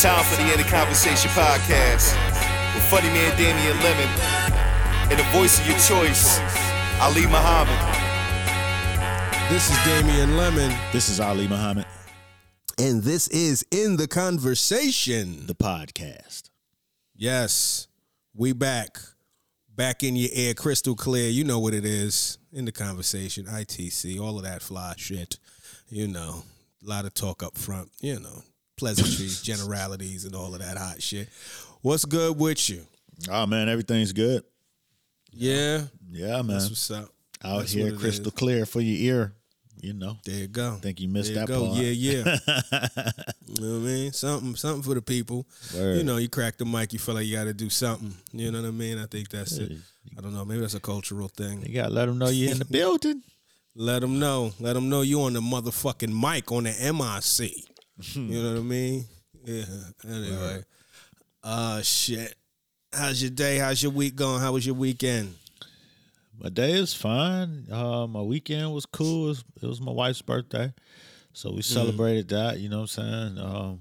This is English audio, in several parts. It's time for the In the Conversation podcast with funny man Damian Lemon and the voice of your choice, Ali Muhammad. This is Damian Lemon. This is Ali Muhammad. And this is In the Conversation, the podcast. Yes, we back in your ear, crystal clear. You know what it is. In the Conversation, ITC, all of that fly shit. You know, a lot of talk up front, you know, pleasantries, generalities, and all of that hot shit. What's good with you? Oh, man, everything's good. Yeah? Yeah, man. That's what's up. Out that's here, crystal clear for your ear, you know. There you go. I think you missed there that you go. Part. Yeah, yeah. You know what I mean? Something for the people. Word. You know, you crack the mic, you feel like you got to do something. You know what I mean? I think that's it. I don't know. Maybe that's a cultural thing. You got to let them know you're in the building. Let them know. Let them know you on the motherfucking mic, on the MIC. You know what I mean? Yeah. Anyway. Shit. How's your day? How's your week going? How was your weekend? My day is fine. My weekend was cool. It was my wife's birthday. So we celebrated that, you know what I'm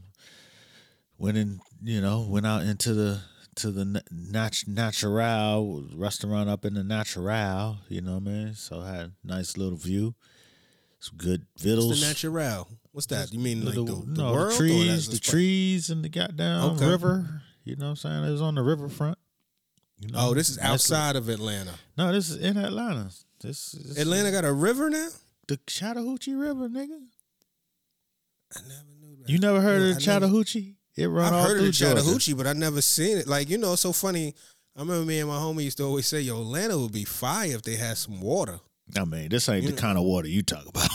saying? Went out into the Natural restaurant up in the Natural, you know what I mean? So I had a nice little view. Some good vittles. What's the Natural? What's that? You mean like the world? The trees and the goddamn river. You know what I'm saying? It was on the riverfront. You know, this is outside of Atlanta. No, this is in Atlanta. This Atlanta got a river now? The Chattahoochee River, nigga. I never knew that. You never heard of the Chattahoochee? I've heard of the Chattahoochee, but I never seen it. Like, you know, it's so funny. I remember me and my homie used to always say, yo, Atlanta would be fire if they had some water. I mean, this ain't the kind of water you talk about.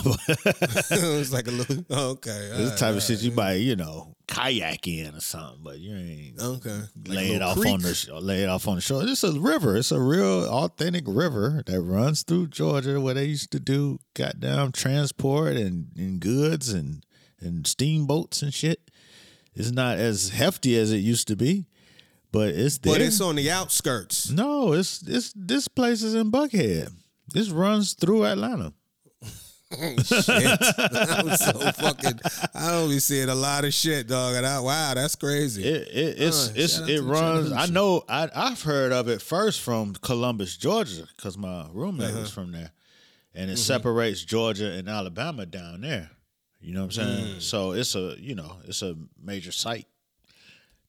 It's like a little, okay. This type of shit you might, you know, kayak in or something, but you ain't lay it off on the shore. It's a river. It's a real authentic river that runs through Georgia where they used to do goddamn transport and goods and steamboats and shit. It's not as hefty as it used to be, but it's there. But it's on the outskirts. No, it's this place is in Buckhead. This runs through Atlanta. Shit. That was so fucking... I don't be seeing a lot of shit, dog. And wow, that's crazy. It runs... I know... I've heard of it first from Columbus, Georgia, because my roommate was from there. And it separates Georgia and Alabama down there. You know what I'm saying? So it's a major sight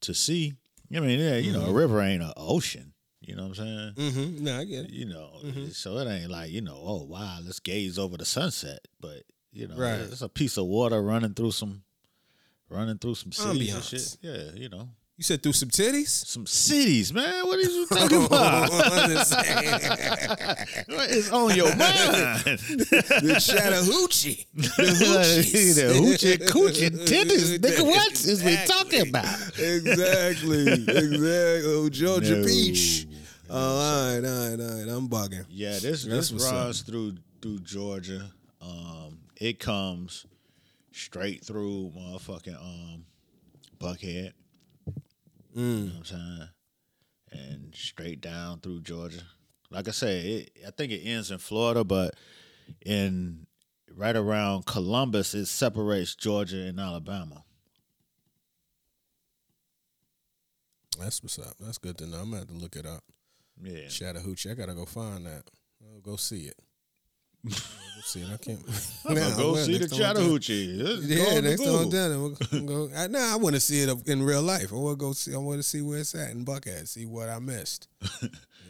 to see. I mean, yeah, you know, a river ain't an ocean. You know what I'm saying? Mm-hmm. No, I get it. You know, so it ain't like, you know, oh, wow, let's gaze over the sunset. But, you know, it's a piece of water running through some cities and shit. Yeah, you know. You said through some titties? Some cities, man. What are you talking about? What is on your mind? The Chattahoochee. The hoochie, coochie, titties. Nigga, what is we talking about? Exactly. Oh, Georgia Beach. No. All right. I'm bugging. Yeah, this runs through Georgia. It comes straight through motherfucking Buckhead. You know what I'm saying? And straight down through Georgia. Like I said, I think it ends in Florida, but in right around Columbus, it separates Georgia and Alabama. That's what's up. That's good to know. I'm going to have to look it up. Yeah. Chattahoochee. I got to go find that. I'll go see it. I can't. I'm gonna go see the Chattahoochee. Yeah, next time I'm done, I want to see it in real life. I want to go see. I want to see where it's at in Buckhead. See what I missed.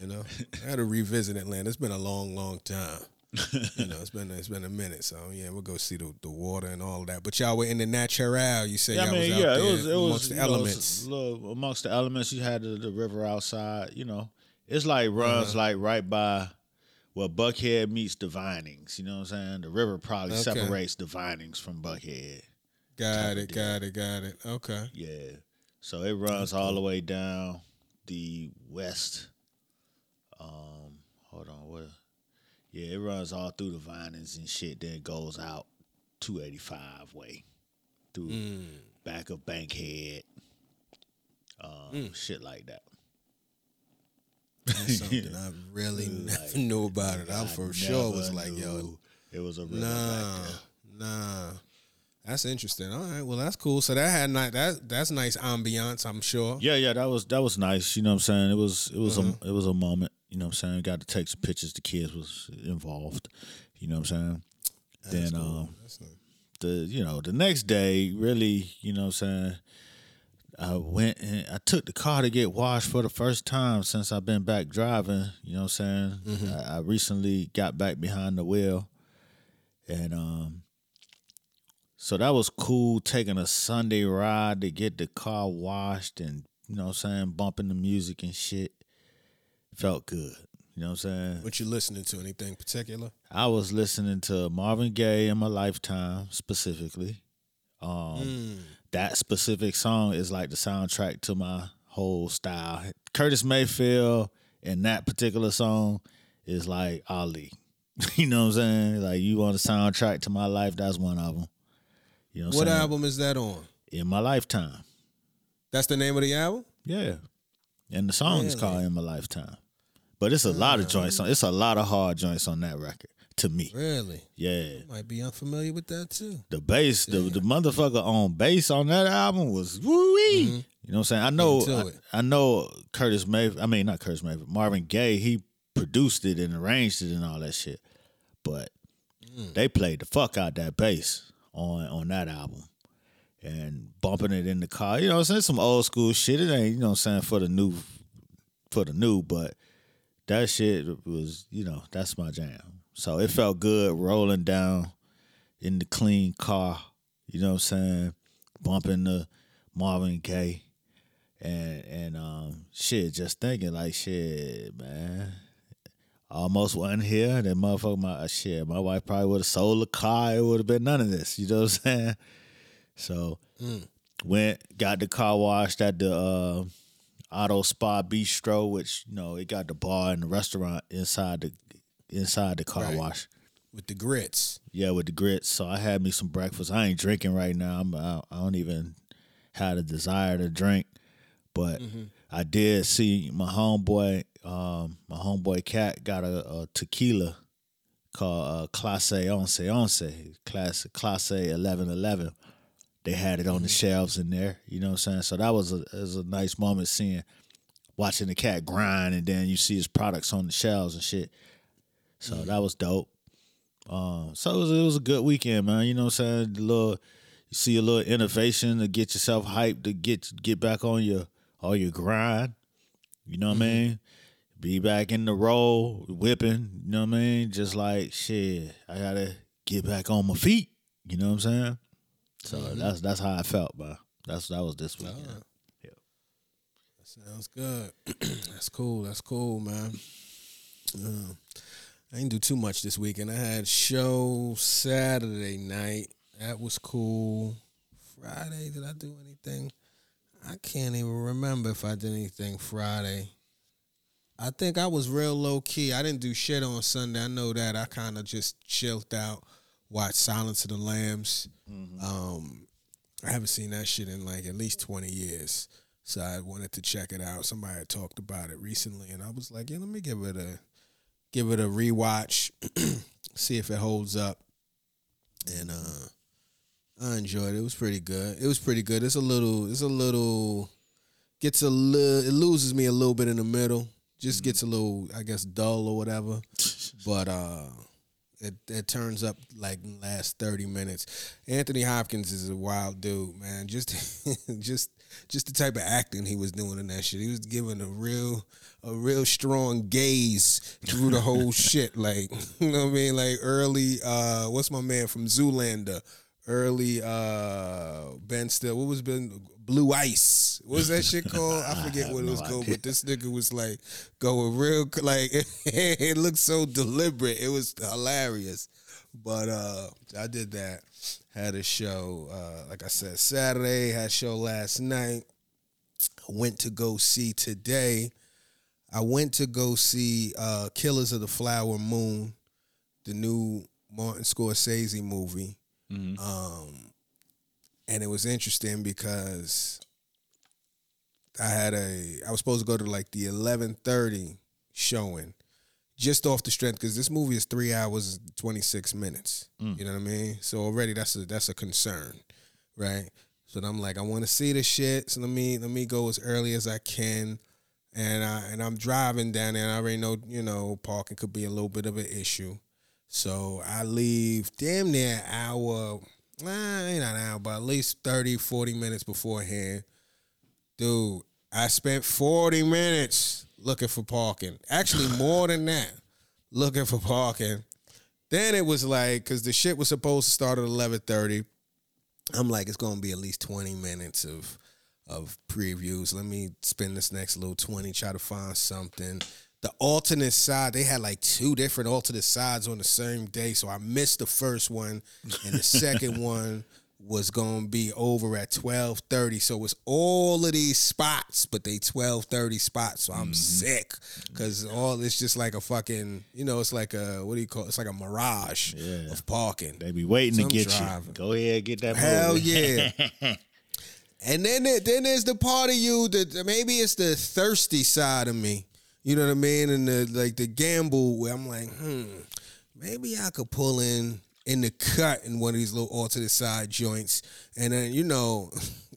You know, I had to revisit Atlanta. It's been a long, long time. You know, it's been a minute. So yeah, we'll go see the water and all that. But y'all were in the Natural. You said y'all was out there amongst the elements. Amongst the elements, you had the river outside. You know, it's like runs like right by. Well, Buckhead meets the Vinings, you know what I'm saying? The river probably separates the Vinings from Buckhead. Got it. Okay. Yeah. So it runs all the way down the west. Hold on, what? Yeah, it runs all through the Vinings and shit, then goes out 285 way through back of Bankhead, shit like that. That's something I really never knew about it. I for sure was like, yo, it was a river. Nah. That's interesting. All right. Well, that's cool. So that had that's nice ambiance, I'm sure. Yeah, that was nice. You know what I'm saying? It was mm-hmm. It was a moment, you know what I'm saying? Got to take some pictures, the kids was involved, you know what I'm saying? That's then cool. That's nice. The next day, really, you know what I'm saying, I went and I took the car to get washed for the first time since I've been back driving, you know what I'm saying? Mm-hmm. I recently got back behind the wheel, and so that was cool, taking a Sunday ride to get the car washed and, you know what I'm saying, bumping the music and shit. Felt good. You know what I'm saying? What you listening to? Anything particular? I was listening to Marvin Gaye, In My Lifetime, specifically. That specific song is like the soundtrack to my whole style. Curtis Mayfield and that particular song is like Ali. You know what I'm saying? Like, you want the soundtrack to my life, that's one album. You know what saying? Album is that on? In My Lifetime. That's the name of the album? Yeah. And the song is called In My Lifetime. But it's a lot of joints on. It's a lot of hard joints on that record to me. Really? Yeah. I might be unfamiliar with that too. The bass, the motherfucker on bass on that album was woo-wee. Mm-hmm. You know what I'm saying? I know Curtis Mayfield. I mean, not Curtis Mayfield. Marvin Gaye, he produced it and arranged it and all that shit. But they played the fuck out that bass on that album. And bumping it in the car. You know what I'm saying? Some old school shit. It ain't, you know what I'm saying, for the new, but that shit was, you know, that's my jam. So it felt good rolling down in the clean car, you know what I'm saying, bumping the Marvin Gaye and shit, just thinking like, shit, man, almost wasn't here. That motherfucker, my wife probably would have sold the car. It would have been none of this, you know what I'm saying? So went, got the car washed at the Auto Spa Bistro, which, you know, it got the bar and the restaurant inside the car wash. With the grits. Yeah, with the grits. So I had me some breakfast. I ain't drinking right now. I don't even have a desire to drink. But I did see my homeboy Cat got a tequila called Classe 1111. They had it on the shelves in there, you know what I'm saying? So that was a nice moment watching the cat grind, and then you see his products on the shelves and shit. So that was dope. So it was a good weekend, man. You know what I'm saying? You see a little innovation to get yourself hyped to get back on your grind. You know what I mean? Be back in the roll, whipping. You know what I mean? Just like, shit, I gotta get back on my feet. You know what I'm saying? So that's how I felt, bro. That was this weekend. Right. Yeah. That sounds good. That's cool, man. I didn't do too much this weekend. I had show Saturday night. That was cool. Friday, did I do anything? I can't even remember if I did anything Friday. I think I was real low key. I didn't do shit on Sunday. I know that. I kind of just chilled out. Watch Silence of the Lambs. I haven't seen that shit in like at least 20 years. So I wanted to check it out. Somebody had talked about it recently, and I was like, yeah, let me give it a rewatch, see if it holds up. And I enjoyed it. It was pretty good. It loses me a little bit in the middle. Just gets a little, I guess, dull or whatever. But It turns up like in the last 30 minutes. Anthony Hopkins is a wild dude, man. Just the type of acting he was doing in that shit. He was giving a real strong gaze through the whole shit. Like, you know what I mean? Like early, what's my man from Zoolander? Early Ben Stiller. What was Ben? Blue Ice. What was that shit called? I forget what it was called, but this nigga was like going real, like it looked so deliberate. It was hilarious. But I did that. Had a show, like I said, Saturday. Had a show last night. I went to go see Killers of the Flower Moon, the new Martin Scorsese movie. And it was interesting because I was supposed to go to like the 11:30 showing, just off the strength, because this movie is 3 hours, 26 minutes. You know what I mean? So already that's a concern, right? So I'm like, I want to see this shit, so let me go as early as I can. And I'm driving down there, and I already know, parking could be a little bit of an issue. So I leave damn near an hour, ain't not an hour, but at least 30, 40 minutes beforehand. Dude, I spent 40 minutes looking for parking. Actually, more than that, looking for parking. Then it was like, because the shit was supposed to start at 11:30. I'm like, it's going to be at least 20 minutes of previews. Let me spend this next little 20, try to find something. The alternate side, they had like two different alternate sides on the same day, so I missed the first one, and the second one was going to be over at 12:30. So it was all of these spots, but they 12:30 spots, so I'm sick. Because it's just like a fucking, it's like a, what do you call it? It's like a mirage of parking. They be waiting to get you. Go ahead, get that hell movie. Yeah. And then there's the part of you that maybe it's the thirsty side of me, you know what I mean, and the gamble where I'm like, maybe I could pull in the cut in one of these little alternate side joints, and then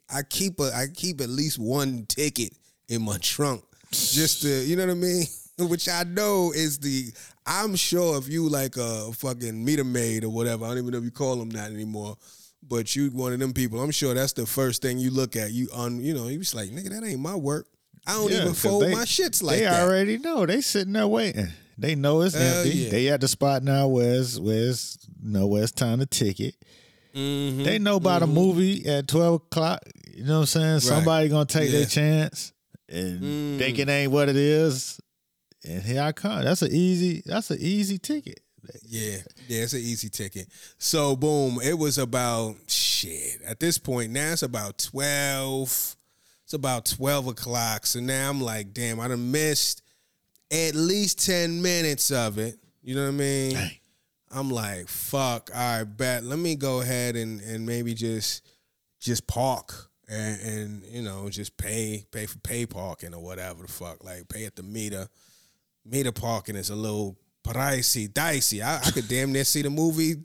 I keep at least one ticket in my trunk just to, you know what I mean, which I know is the. I'm sure if you like a fucking meter maid or whatever, I don't even know if you call them that anymore. But you one of them people. I'm sure that's the first thing you look at. You just like, nigga, that ain't my work. I don't even fold my shits like that. They already know. They sitting there waiting. They know it's empty. Yeah. They at the spot now where it's time to ticket. Mm-hmm. They know about a movie at 12 o'clock. You know what I'm saying? Right. Somebody going to take their chance and think it ain't what it is. And here I come. That's an easy ticket. Yeah, it's an easy ticket. So, boom, it was about, shit, at this point, now it's about 12. It's about 12 o'clock. So now I'm like, damn, I done missed at least 10 minutes of it. You know what I mean? Dang. I'm like, fuck, all right, bet. Let me go ahead and maybe just park and just pay for pay parking or whatever the fuck. Like, pay at the meter. Meter parking is a little... pricey, dicey. I could damn near see the movie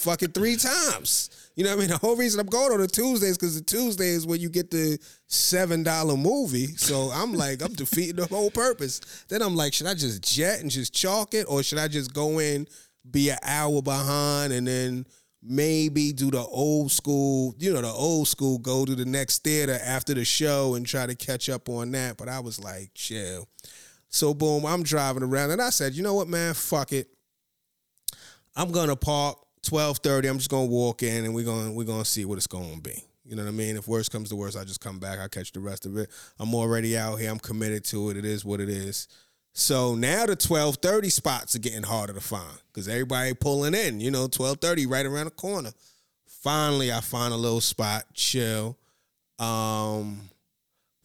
fucking 3 times. You know what I mean? The whole reason I'm going on the Tuesdays because the Tuesday is when you get the $7 movie. So I'm like, I'm defeating the whole purpose. Then I'm like, should I just jet and just chalk it, or should I just go in, be an hour behind, and then maybe do the old school, go to the next theater after the show and try to catch up on that. But I was like, chill. So, boom, I'm driving around, and I said, you know what, man, fuck it. I'm going to park 12:30. I'm just going to walk in, and we're going to see what it's going to be. You know what I mean? If worse comes to worse, I just come back. I catch the rest of it. I'm already out here. I'm committed to it. It is what it is. So, now the 12:30 spots are getting harder to find because everybody pulling in, 12:30 right around the corner. Finally, I find a little spot, chill.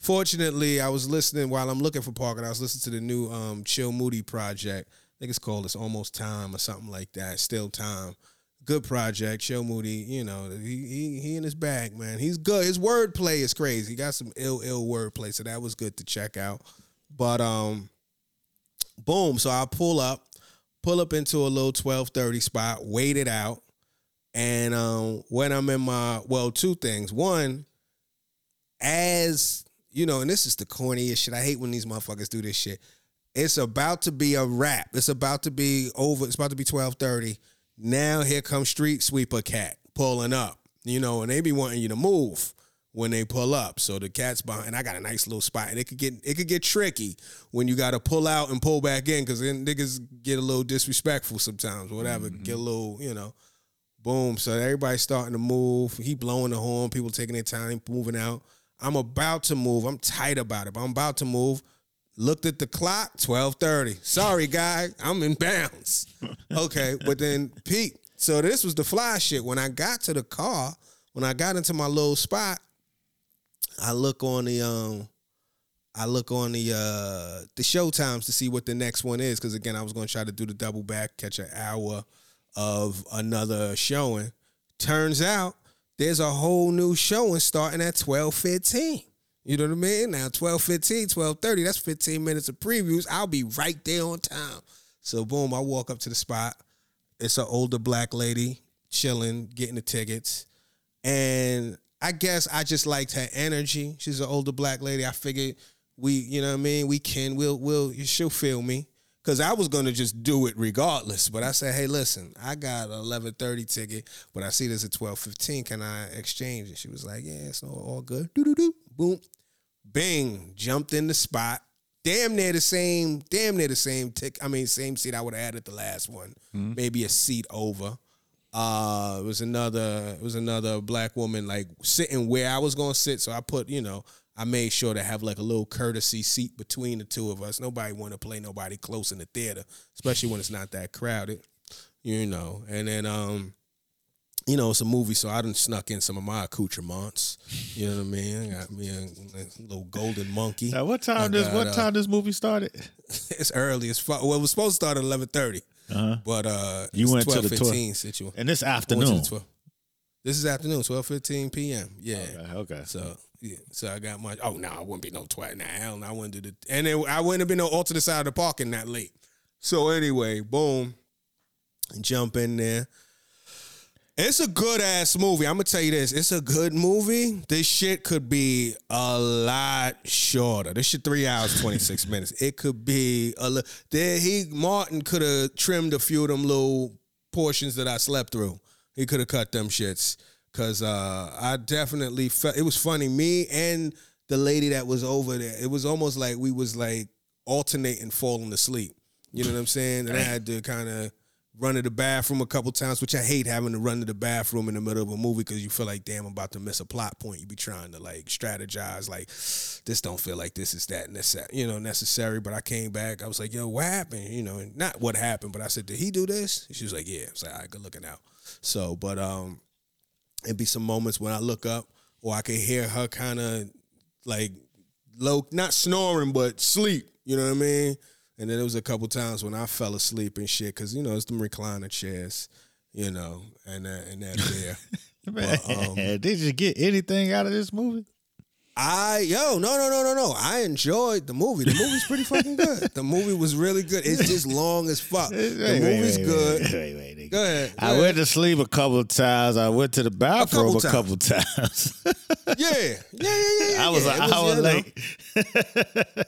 Fortunately, I was listening while I'm looking for parking. I was listening to the new Chill Moody project. I think it's called It's Almost Time or something like that. Still Time. Good project. Chill Moody, he in his bag, man. He's good. His wordplay is crazy. He got some ill wordplay, so that was good to check out. But, boom. So I pull up into a little 12:30 spot, wait it out. And when I'm in my, well, two things. One, as... and this is the corniest shit. I hate when these motherfuckers do this shit. It's about to be a wrap. It's about to be over. It's about to be 12:30. Now here comes Street Sweeper Cat pulling up, and they be wanting you to move when they pull up. So the cat's behind, and I got a nice little spot. And it could get tricky when you got to pull out and pull back in because then niggas get a little disrespectful sometimes, whatever. Mm-hmm. Get a little, boom. So everybody's starting to move. He blowing the horn. People taking their time, moving out. I'm about to move. I'm tight about it, but I'm about to move. Looked at the clock, 12:30. Sorry, guy, I'm in bounds. Okay, but then Pete. So this was the fly shit. When I got to the car, when I got into my little spot, I look on the show times to see what the next one is. Because again, I was going to try to do the double back, catch an hour of another showing. Turns out, there's a whole new showing starting at 12:15. You know what I mean? Now, 12:15, 12:30, that's 15 minutes of previews. I'll be right there on time. So boom, I walk up to the spot. It's an older black lady chilling, getting the tickets. And I guess I just liked her energy. She's an older black lady. I figured we, you know what I mean? We can, we'll, she'll feel me. Because I was going to just do it regardless. But I said, hey, listen, I got an 11:30 ticket, but I see this at 12:15. Can I exchange it? She was like, yeah, it's all good. Do-do-do. Boom. Bing. Jumped in the spot. Damn near the same tick. I mean, same seat I would have had at the last one. Mm-hmm. Maybe a seat over. It was another black woman like sitting where I was going to sit. So I put, you know, I made sure to have like a little courtesy seat between the two of us. Nobody want to play nobody close in the theater, especially when it's not that crowded, you know. And then, you know, it's a movie, so I done snuck in some of my accoutrements. You know what I mean? I got me a little golden monkey. Now, what time this movie started? It's early. It's far, well, it was supposed to start at 11:30. Uh-huh. But you went 12:15 situation. And this afternoon. This is afternoon, 12:15 p.m. Yeah. Okay. So yeah. So I got my I wouldn't be no twat. Nah, hell no, I wouldn't do the and then I wouldn't have been no alternate side of the parking that late. So anyway, boom. Jump in there. It's a good ass movie. I'm gonna tell you this. It's a good movie. This shit could be a lot shorter. This shit 3 hours, 26 minutes. It could be a little. Martin could have trimmed a few of them little portions that I slept through. He could have cut them shits because I definitely felt it was funny. Me and the lady that was over there. It was almost like we was like alternating falling asleep. You know what I'm saying? And I had to kind of run to the bathroom a couple times, which I hate having to run to the bathroom in the middle of a movie because you feel like, damn, I'm about to miss a plot point. You be trying to, like, strategize, like, this don't feel like this is that and this, you know, necessary. But I came back. I was like, yo, what happened? You know, and not what happened, but I said, did he do this? And she was like, yeah. I was like, all right, good looking out. So, but it'd be some moments when I look up or I could hear her kind of, like, low, not snoring, but sleep. You know what I mean? And then there was a couple times when I fell asleep and shit, because, you know, it's them recliner chairs, you know, and that there. But, did you get anything out of this movie? No. I enjoyed the movie. The movie's pretty fucking good. The movie was really good. It's just long as fuck. The movie's good. Wait. Go ahead. I went to sleep a couple of times. I went to the bathroom a couple of times. Yeah. I was an hour late.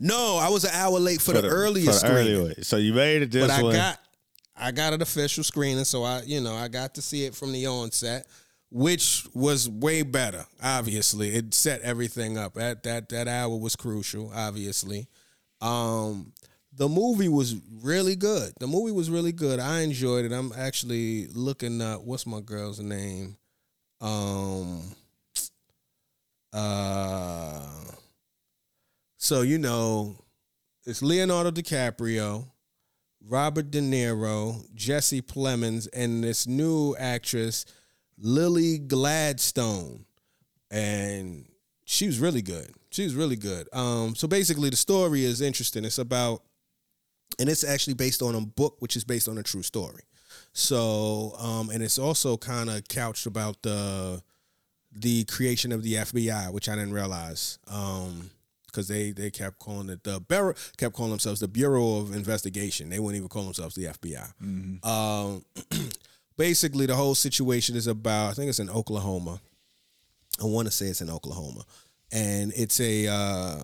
No, I was an hour late for the earlier screening. So you made it this one. I got an official screening, so I got to see it from the onset, which was way better, obviously. It set everything up. That hour was crucial, obviously. The movie was really good. I enjoyed it. I'm actually looking up, what's my girl's name? So, you know, it's Leonardo DiCaprio, Robert De Niro, Jesse Plemons, and this new actress, Lily Gladstone. And she was really good. So basically the story is interesting. It's about, and it's actually based on a book, which is based on a true story. So, and it's also kind of couched about the creation of the FBI, which I didn't realize. Because they kept calling it kept calling themselves the Bureau of Investigation. They wouldn't even call themselves the FBI. Mm-hmm. Basically, the whole situation is about, I think it's in Oklahoma. I want to say it's in Oklahoma. And it's I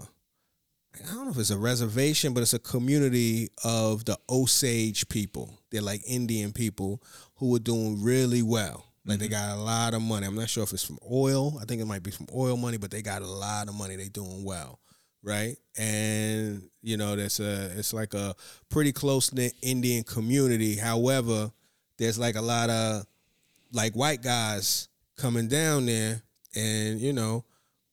don't know if it's a reservation, but it's a community of the Osage people. They're like Indian people who are doing really well. Like, they got a lot of money. I'm not sure if it's from oil. I think it might be from oil money, but they got a lot of money. They doing well. Right. And, you know, it's like a pretty close knit Indian community. However, there's like a lot of like white guys coming down there and, you know,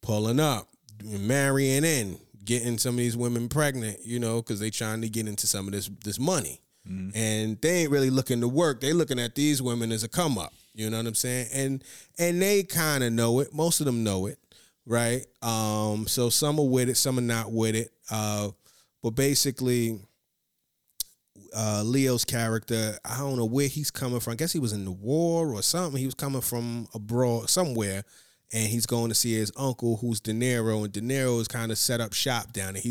pulling up, marrying in, getting some of these women pregnant, you know, because they trying to get into some of this money. Mm-hmm. And they ain't really looking to work. They looking at these women as a come up. You know what I'm saying? And they kind of know it. Most of them know it, right? So some are with it, some are not with it. But basically, Leo's character, I don't know where he's coming from. I guess he was in the war or something. He was coming from abroad somewhere, and he's going to see his uncle, who's De Niro. And De Niro is kind of set up shop down there.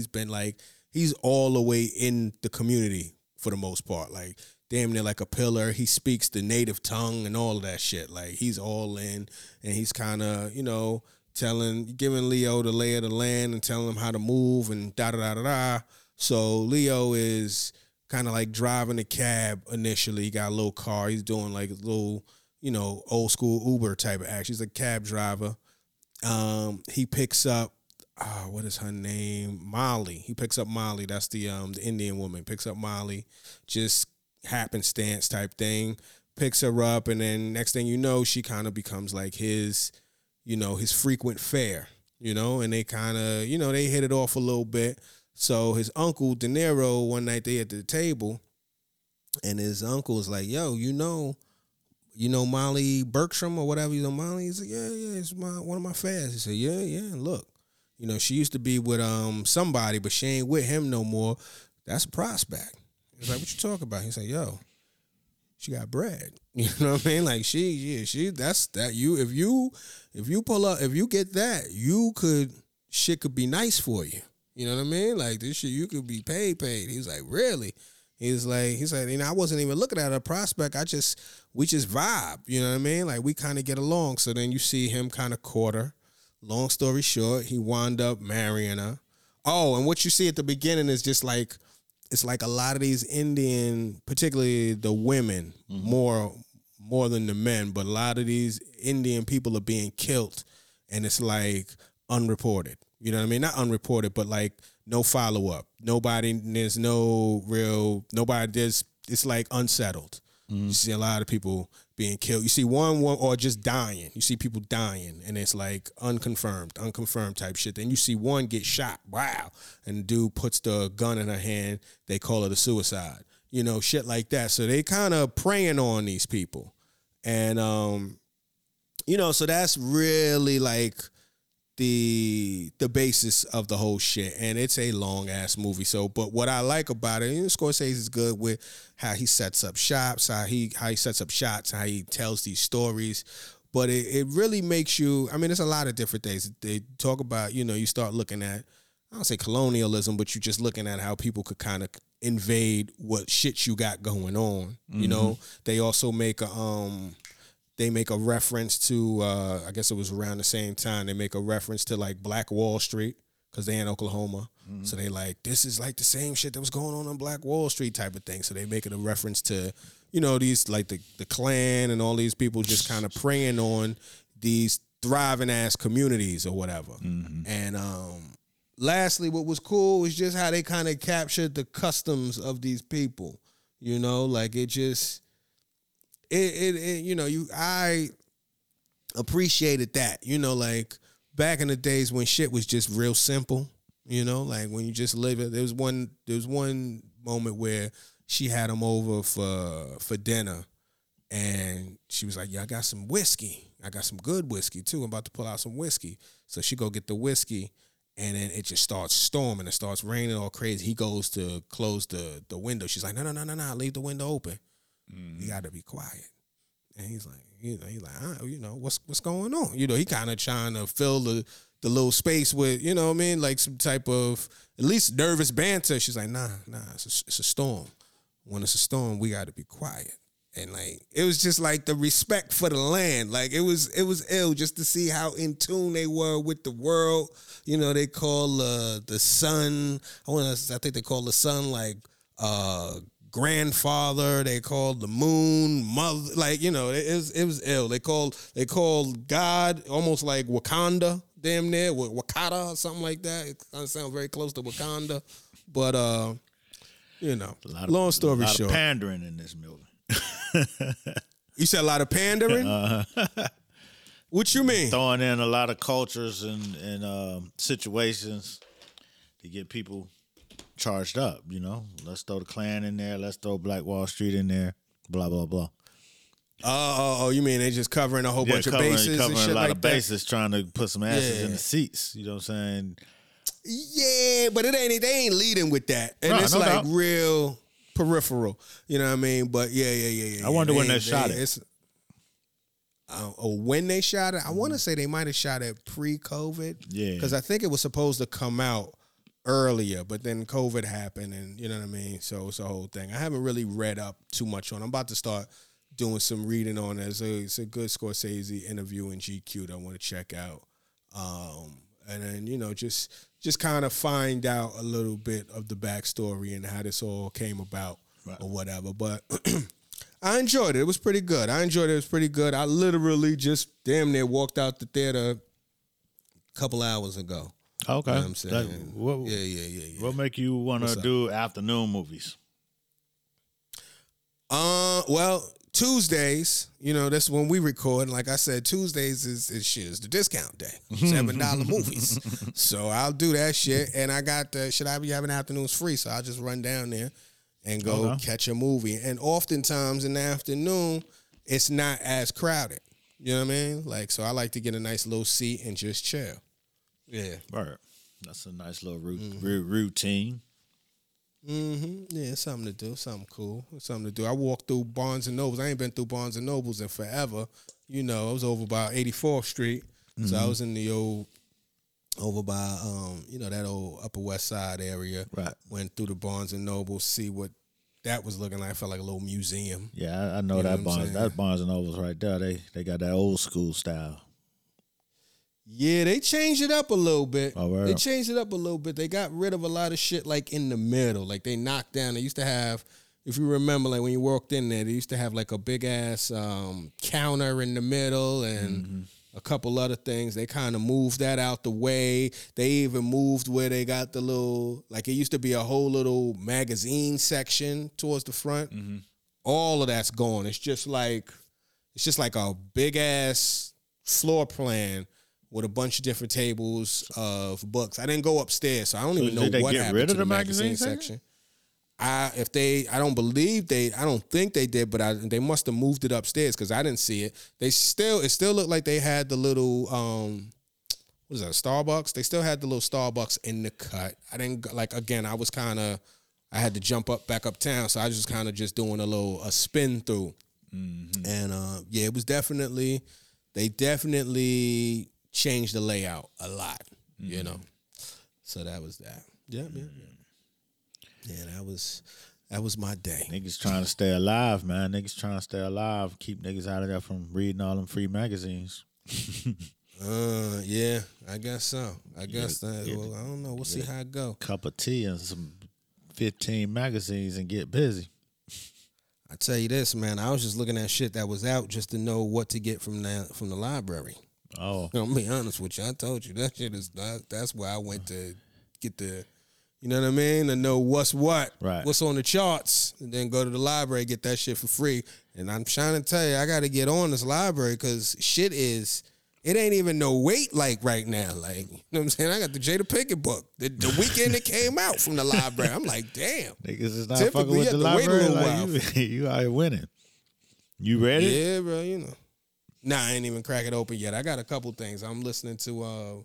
He's all the way in the community for the most part. Like, damn near like a pillar. He speaks the native tongue and all of that shit. Like, he's all in, and he's kind of, you know, giving Leo the lay of the land and telling him how to move and da-da-da-da-da. So Leo is kind of like driving a cab initially. He got a little car. He's doing like a little, you know, old school Uber type of action. He's a cab driver. He picks up, what is her name? Molly. He picks up Molly. That's the Indian woman. Picks up Molly. Just happenstance type thing. Picks her up, and then next thing you know, she kind of becomes like his, you know, his frequent fare, you know, and they kind of, you know, they hit it off a little bit. So his uncle, De Niro, one night they at the table, and his uncle is like, yo, you know Molly Bertram or whatever, you know Molly? He's like, yeah, it's one of my fares. He said, yeah, look, you know, she used to be with somebody, but she ain't with him no more. That's a prospect. He's like, what you talking about? He said, yo, she got bread. You know what I mean? Like, she, that's that. You, if you pull up, if you get that, shit could be nice for you. You know what I mean? Like, this shit, you could be paid. He was like, really? He's like, you know, I wasn't even looking at a prospect. We just vibe. You know what I mean? Like, we kind of get along. So then you see him kind of court her. Long story short, he wound up marrying her. Oh, and what you see at the beginning is just like, it's like a lot of these Indian, particularly the women, mm-hmm. more than the men, but a lot of these Indian people are being killed, and it's like unreported. You know what I mean? Not unreported, but like no follow up. It's like unsettled. Mm-hmm. You see a lot of people being killed. You see one or just dying. You see people dying, and it's like unconfirmed type shit. Then you see one get shot. Wow. And the dude puts the gun in her hand. They call it a suicide. You know, shit like that. So they kind of preying on these people. And, you know, so that's really like the basis of the whole shit. And it's a long ass movie. So, but what I like about it, and Scorsese is good with how he sets up shops, how he sets up shots, how he tells these stories. But it really makes you, I mean, it's a lot of different things. They talk about, you know, you start looking at, I don't say colonialism, but you're just looking at how people could kind of invade what shit you got going on. Mm-hmm. You know, they also make a reference to, I guess it was around the same time, they make a reference to, like, Black Wall Street, because they're in Oklahoma. Mm-hmm. So they like, this is, like, the same shit that was going on Black Wall Street type of thing. So they make it a reference to, you know, these, like, the Klan and all these people just kind of preying on these thriving-ass communities or whatever. Mm-hmm. And lastly, what was cool is just how they kind of captured the customs of these people. You know, like, it just... I appreciated that, you know, like back in the days when shit was just real simple, you know, like when you just live it. There was one moment where she had him over for dinner, and she was like, yeah, I got some whiskey. I got some good whiskey too. I'm about to pull out some whiskey. So she go get the whiskey, and then it just starts storming. It starts raining all crazy. He goes to close the window. She's like, no, leave the window open. Mm. You got to be quiet. And he's like, what's going on? You know, he kind of trying to fill the little space with, you know what I mean? Like some type of, at least nervous banter. She's like, nah, it's a storm. When it's a storm, we got to be quiet. And like, it was just like the respect for the land. Like it was ill just to see how in tune they were with the world. You know, they call the sun, I think they call the sun like, grandfather. They called the moon mother. Like, you know, it was ill. They called God almost like Wakanda, damn near, Wakata or something like that. It kind of sounds very close to Wakanda, but you know, long story short, pandering in this movie. You said a lot of pandering. Uh-huh. What you mean? Throwing in a lot of cultures and situations to get people charged up, you know. Let's throw the Klan in there. Let's throw Black Wall Street in there. Blah blah blah. Oh, you mean they just covering a whole bunch of bases? Covering and shit, a lot like of that. Bases, trying to put some asses in the seats. You know what I'm saying? Yeah, but they ain't leading with that, and it's real peripheral. You know what I mean? But yeah. I wonder when they shot it. Or when they shot it, I want to say they might have shot it pre-COVID. Yeah, because I think it was supposed to come out earlier, but then COVID happened, and you know what I mean? So it's a whole thing. I haven't really read up too much on it. I'm about to start doing some reading on it. It's a good Scorsese interview in GQ that I want to check out. And then, you know, just kind of find out a little bit of the backstory and how this all came about, right, or whatever. But I enjoyed it. It was pretty good. I literally just damn near walked out the theater a couple hours ago. Okay. You know what I'm saying? Like, yeah. What make you want to do afternoon movies? Well, Tuesdays, you know, that's when we record. Like I said, Tuesdays is the discount day. $7 movies. So I'll do that shit. And I got the shit I be having afternoons free. So I'll just run down there and go catch a movie. And oftentimes in the afternoon, it's not as crowded. You know what I mean? Like, so I like to get a nice little seat and just chill. Yeah. All right. That's a nice little routine. Mm-hmm. Yeah, something to do. Something cool. Something to do. I walked through Barnes and Nobles. I ain't been through Barnes and Nobles in forever. You know, I was over by 84th Street. Mm-hmm. So I was in the old, over by, you know, that old Upper West Side area. Right. Went through the Barnes and Nobles, see what that was looking like. I felt like a little museum. Yeah, I know, that Barnes. That Barnes and Nobles right there. They got that old school style. Yeah, they changed it up a little bit. Oh, wow. They changed it up a little bit. They got rid of a lot of shit, like, in the middle. Like, they knocked down. They used to have, if you remember, like, when you walked in there, they used to have, like, a big-ass counter in the middle and a couple other things. They kind of moved that out the way. They even moved where they got the little, like, it used to be a whole little magazine section towards the front. Mm-hmm. All of that's gone. It's just like a big-ass floor plan with a bunch of different tables of books. I didn't go upstairs, so I don't even know what happened to the magazine section. I don't think they did, but they must have moved it upstairs because I didn't see it. It still looked like they had the little what is that, Starbucks? They still had the little Starbucks in the cut. I didn't like again. I had to jump back uptown, so I was just kind of doing a spin through, and it was definitely they changed the layout a lot, you know. So that was that. Yeah, that was my day. Niggas trying to stay alive, man. Keep niggas out of there from reading all them free magazines. Yeah, I guess so. Well, I don't know. We'll see how it go. Cup of tea and some 15 magazines and get busy. I tell you this, man. I was just looking at shit that was out just to know what to get from the library. Oh, I'm be honest with you. I told you that shit is not. That's where I went to get the, you know what I mean, to know what's what, right? What's on the charts, and then go to the library get that shit for free. And I'm trying to tell you, I got to get on this library because shit is. It ain't even no wait like right now. Like, you know what I'm saying? I got the Jada Pinkett book the weekend it came out from the library. I'm like, damn, niggas is not fucking with the library. Like, you out here winning. You ready? Yeah, bro. You know. Nah, I ain't even crack it open yet. I got a couple things. I'm listening to the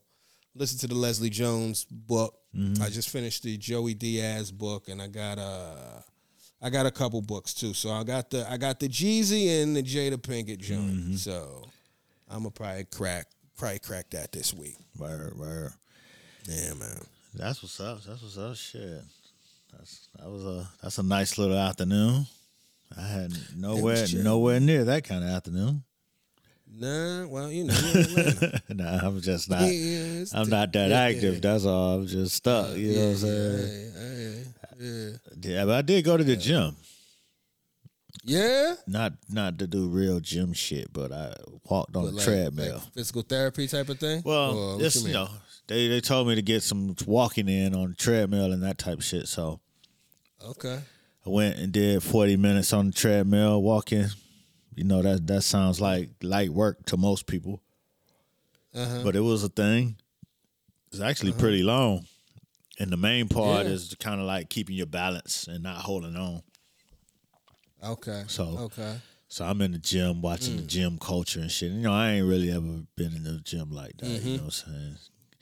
Leslie Jones book. Mm-hmm. I just finished the Joey Diaz book, and I got a couple books too. So I got the Jeezy and the Jada Pinkett joint. Mm-hmm. So I'm gonna probably crack that this week. Word. Yeah, man. That's what's up. Shit. That's a nice little afternoon. I had nowhere near that kind of afternoon. Nah, well, you know. Nah, I'm just not. Yeah, I'm not that active. Yeah. That's all. I'm just stuck. You know what I'm saying? Yeah, but I did go to the gym. Yeah. Not to do real gym shit, but I walked on a treadmill. Like physical therapy type of thing. Well, you know, they told me to get some walking in on the treadmill and that type of shit. So, okay, I went and did 40 minutes on the treadmill walking. You know, that sounds like light work to most people. Uh-huh. But it was a thing. It's actually pretty long. And the main part is kind of like keeping your balance and not holding on. Okay. So I'm in the gym watching the gym culture and shit. You know, I ain't really ever been in the gym like that. Mm-hmm. You know what I'm saying?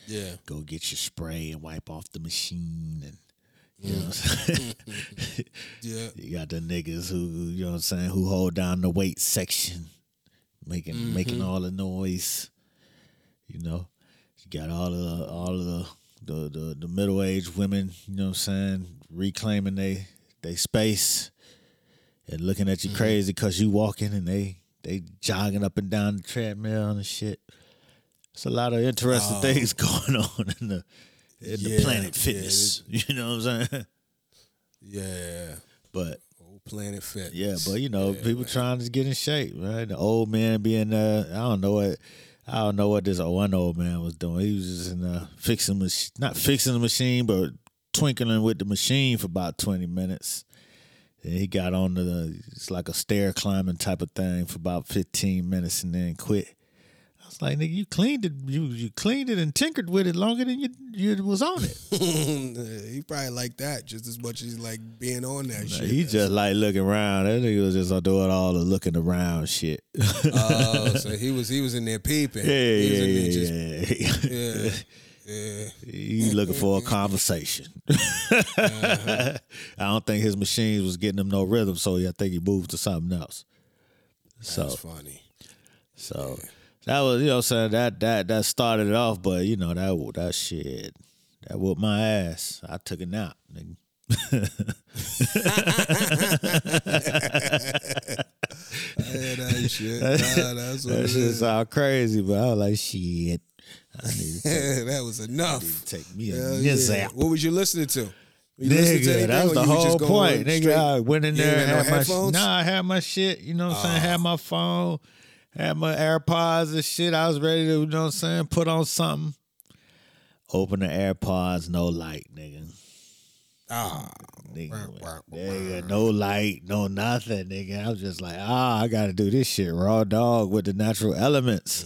Yeah. Go get your spray and wipe off the machine and. You know what I'm saying? Yeah. You got the niggas who, you know what I'm saying, who hold down the weight section, making all the noise. You know, you got all of the the middle-aged women, you know what I'm saying, reclaiming they space and looking at you crazy because you walking and they jogging up and down the treadmill and shit. It's a lot of interesting things going on in the Planet Fitness. Yeah, you know what I'm saying? Yeah. But Planet Fitness. Yeah, but you know, people trying to get in shape, right? The old man being I don't know what this one old man was doing. He was just in not fixing the machine, but twinkling with the machine for about 20 minutes. And he got on it's like a stair climbing type of thing for about 15 minutes and then quit. I was like, nigga, you cleaned it and tinkered with it longer than you was on it. He probably liked that just as much as he liked being on that shit. He just like looking around. That nigga was just doing all the looking around shit. Oh, so he was in there peeping. Yeah. Yeah. He's looking for a conversation. Uh-huh. I don't think his machines was getting him no rhythm, so I think he moved to something else. That's funny. So that was, you know what I'm saying, that started it off, but you know, that shit, that whooped my ass. I took it out, nigga. I heard that shit. That shit's all crazy, but I was like, shit. That was enough. Take me out. What was you listening to? Nigga, that was the whole point. Nigga, I went in there and had my I had my shit. You know what I'm saying? Had my phone, had my AirPods and shit. I was ready to, you know what I'm saying, put on something. Open the AirPods, no light, nigga. Nigga, no light, no nothing, nigga. I was just like, I gotta do this shit. Raw dog with the natural elements.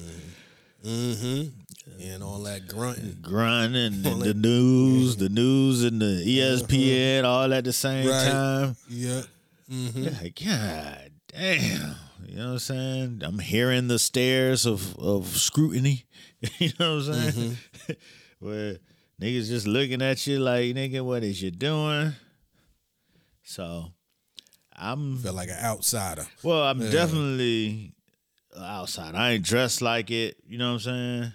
Mm-hmm. And all that grunting, and the news, and the ESPN, all at the same time. Yeah. Mm-hmm. Yeah. God damn. You know what I'm saying? I'm hearing the stares of scrutiny. You know what I'm saying? Mm-hmm. Where niggas just looking at you like, nigga, what is you doing? So I feel like an outsider. Well, I'm definitely an outsider. I ain't dressed like it. You know what I'm saying?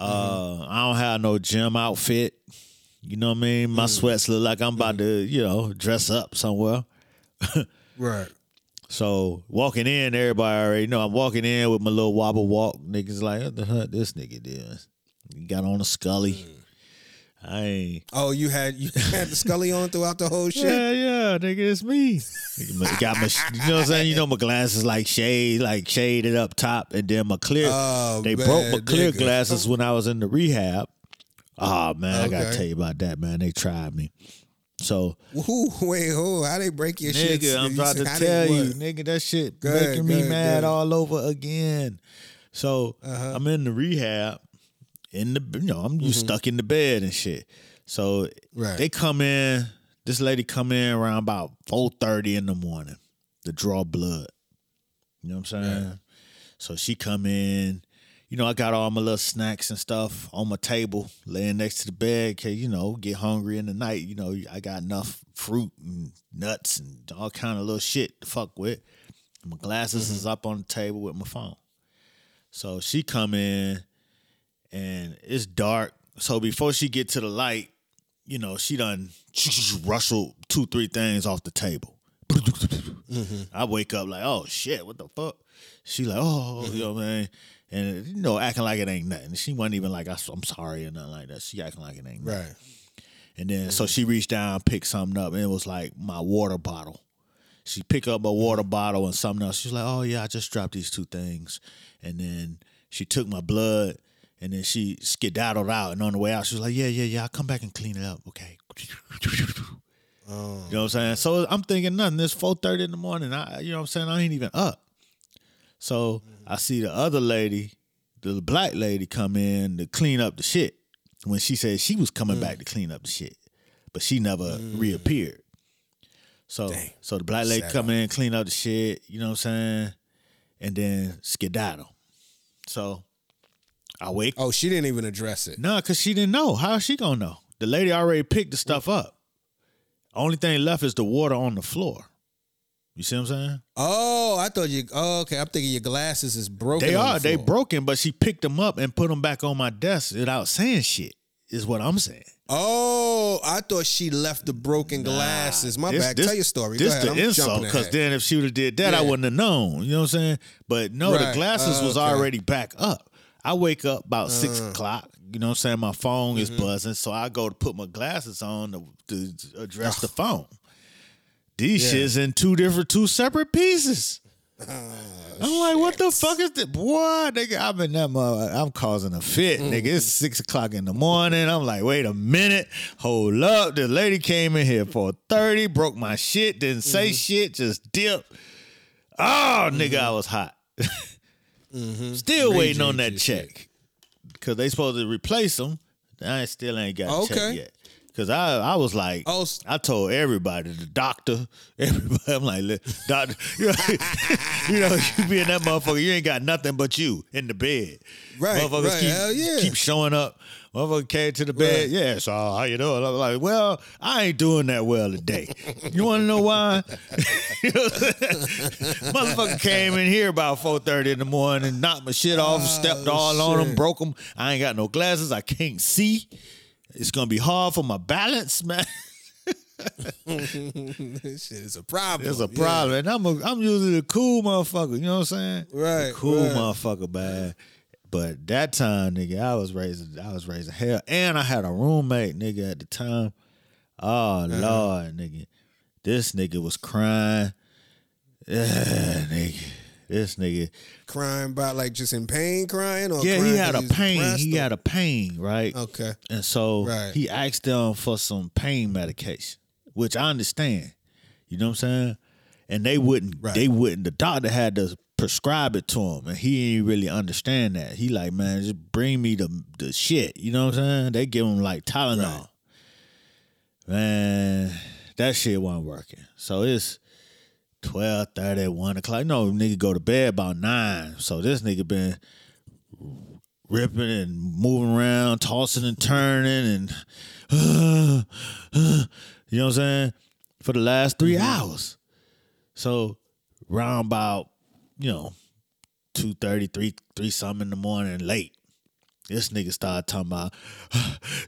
I don't have no gym outfit. You know what I mean? My sweats look like I'm about to, you know, dress up somewhere. Right. So walking in, everybody already know I'm walking in with my little wobble walk. Niggas like, what the hell this nigga did? He got on a Scully. I ain't. Oh, you had the Scully on throughout the whole shit? Yeah, nigga, it's me. Got my, you know what I'm saying? You know my glasses like shaded up top, and then my clear. Broke my clear glasses when I was in the rehab. Oh man, I gotta tell you about that, man. They tried me. So how they break your shit? Nigga, I'm about to tell you, nigga, that shit making me mad all over again. So I'm in the rehab. You stuck in the bed and shit. So they come in. This lady come in around about 4:30 in the morning to draw blood. You know what I'm saying? Yeah. So she come in. You know, I got all my little snacks and stuff on my table, laying next to the bed. 'Cause you know, get hungry in the night. You know, I got enough fruit and nuts and all kind of little shit to fuck with. My glasses is up on the table with my phone. So she come in. And it's dark. So before she get to the light, you know, she done rustled 2-3 things off the table. I wake up like, oh, shit, what the fuck? She like, oh, you know what I mean? And, you know, acting like it ain't nothing. She wasn't even like, I'm sorry or nothing like that. She acting like it ain't nothing. Right. And then so she reached down, picked something up, and it was like my water bottle. She picked up my water bottle and something else. She's like, oh, yeah, I just dropped these 2 things. And then she took my blood. And then she skedaddled out, and on the way out, she was like, yeah, I'll come back and clean it up, okay? You know what I'm saying? So I'm thinking nothing. It's 4:30 in the morning. You know what I'm saying? I ain't even up. So I see the other lady, the black lady, come in to clean up the shit when she said she was coming back to clean up the shit, but she never reappeared. So, the black lady come in, clean up the shit, you know what I'm saying, and then skedaddle. So I wake. Oh, she didn't even address it. No, because she didn't know. How is she going to know? The lady already picked the stuff up. Only thing left is the water on the floor. You see what I'm saying? Oh, I thought you... Oh, okay. I'm thinking your glasses is broken. They broken, but she picked them up and put them back on my desk without saying shit. is what I'm saying. Oh, I thought she left the broken glasses. My bad. Tell your story. This is the insult, because then if she would have did that, I wouldn't have known. You know what I'm saying? But no, the glasses was already back up. I wake up about 6 o'clock. You know what I'm saying? My phone is buzzing, so I go to put my glasses on to address the phone. These shits in two separate pieces. I'm like, what the fuck is this? Boy, nigga, I'm in that mother. I'm causing a fit, nigga. It's 6 o'clock in the morning. I'm like, wait a minute. Hold up. The lady came in here for 30, broke my shit, didn't say shit, just dipped. Oh, nigga, I was hot. Still waiting on that check. Because they supposed to replace them. I still ain't got a check yet. Because I was like, I told everybody, the doctor, everybody, I'm like, doctor, you know, you being that motherfucker, you ain't got nothing but you in the bed. Right, motherfuckers keep showing up. Motherfucker came to the bed. Right. Yeah, so how you doing? I'm like, well, I ain't doing that well today. You want to know why? Motherfucker came in here about 4:30 in the morning, knocked my shit off, stepped on them, broke them. I ain't got no glasses. I can't see. It's going to be hard for my balance, man. This shit is a problem. It's a problem. Yeah. And I'm usually the cool motherfucker. You know what I'm saying? Right. The cool motherfucker, man. But that time, nigga, I was raising hell. And I had a roommate, nigga, at the time. Oh, Lord, nigga. This nigga was crying. Nigga. This nigga. Crying about, like, just in pain crying? Or he had a pain. He had a pain, right? Okay. And so he asked them for some pain medication, which I understand. You know what I'm saying? And they wouldn't. They wouldn't. The doctor had to prescribe it to him, and he didn't really understand that. He like, man, just bring me the shit. You know what I'm saying? They give him, like, Tylenol. Right. Man, that shit wasn't working. So it's 12:30, 1 o'clock. No, nigga go to bed about 9. So this nigga been ripping and moving around, tossing and turning, and you know what I'm saying, for the last 3 hours. So round about, you know, 2:30, 3 something in the morning, late. This nigga started talking about,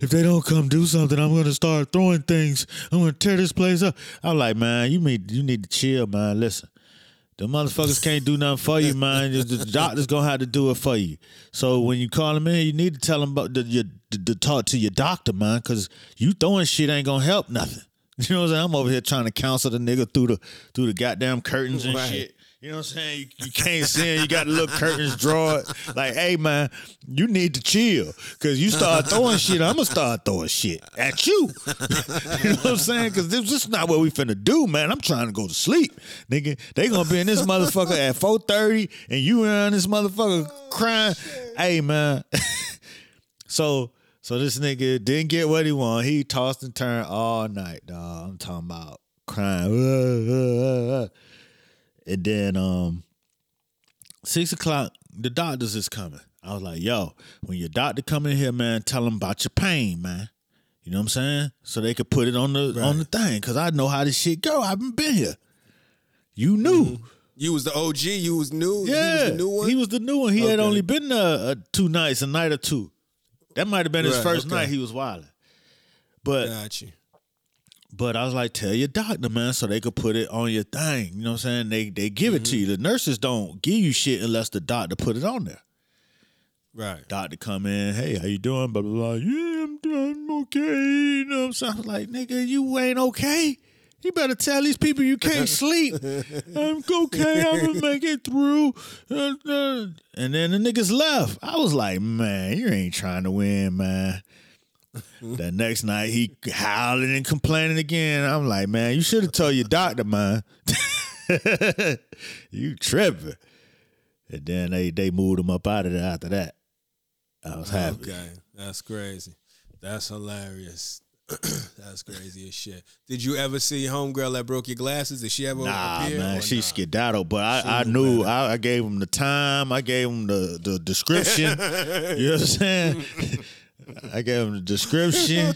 if they don't come do something, I'm going to start throwing things. I'm going to tear this place up. I'm like, man, you need to chill, man. Listen, the motherfuckers can't do nothing for you, man. The doctor's going to have to do it for you. So when you call him in, you need to tell him about to talk to your doctor, man, because you throwing shit ain't going to help nothing. You know what I'm saying? I'm over here trying to counsel the nigga through the goddamn curtains and shit. You know what I'm saying? You can't see it. You got the little curtains drawn. Like, hey, man, you need to chill. Because you start throwing shit, I'm going to start throwing shit at you. You know what I'm saying? Because this is not what we finna do, man. I'm trying to go to sleep. Nigga, they going to be in this motherfucker at 4:30, and you in this motherfucker crying. Shit. Hey, man. So this nigga didn't get what he wanted. He tossed and turned all night, dog. I'm talking about crying. And then 6 o'clock, the doctors is coming. I was like, yo, when your doctor come in here, man, tell them about your pain, man. You know what I'm saying? So they could put it on the thing, because I know how this shit go. I haven't been here. You knew. Mm-hmm. You was the OG. You was new. Yeah. He was the new one? He was the new one. He had only been there 2 nights, a night or two. That might have been his first night. He was wilding. Got you. But I was like, tell your doctor, man, so they could put it on your thing. You know what I'm saying? They give it to you. The nurses don't give you shit unless the doctor put it on there. Right. Doctor come in, hey, how you doing? Blah, blah, blah. Yeah, I'm okay. You know what I'm saying? I was like, nigga, you ain't okay. You better tell these people you can't sleep. I'm okay. I'm going to make it through. And then the niggas left. I was like, man, you ain't trying to win, man. That next night, he howling and complaining again. I'm like, man, you should have told your doctor, man. You tripping. And then they moved him up out of there after that. I was happy. Okay, that's crazy. That's hilarious. That's crazy as shit. Did you ever see homegirl that broke your glasses? Did she ever appear? Nah, man, she skedaddled. But I knew. I gave him the time. I gave him the description. You know what I'm saying? I gave him the description.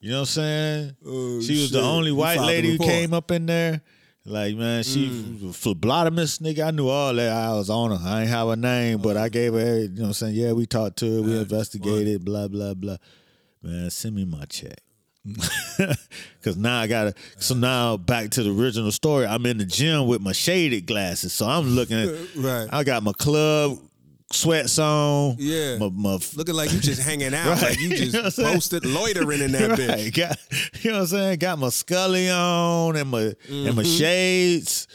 You know what I'm saying? Oh, she was the only white lady who came up in there. Like, man, she was a phlebotomist, nigga. I knew all that. I was on her. I ain't have her name, but I gave her, you know what I'm saying? Yeah, we talked to her. We investigated, blah, blah, blah. man, send me my check. Because now I got to, so now back to the original story, I'm in the gym with my shaded glasses. So I'm looking at, right. I got my club sweats on. Yeah. My looking like you just hanging out. Right. Like you just posted loitering in that right. bitch. Got, you know what I'm saying? Got my Scully on and my, mm-hmm. and my shades.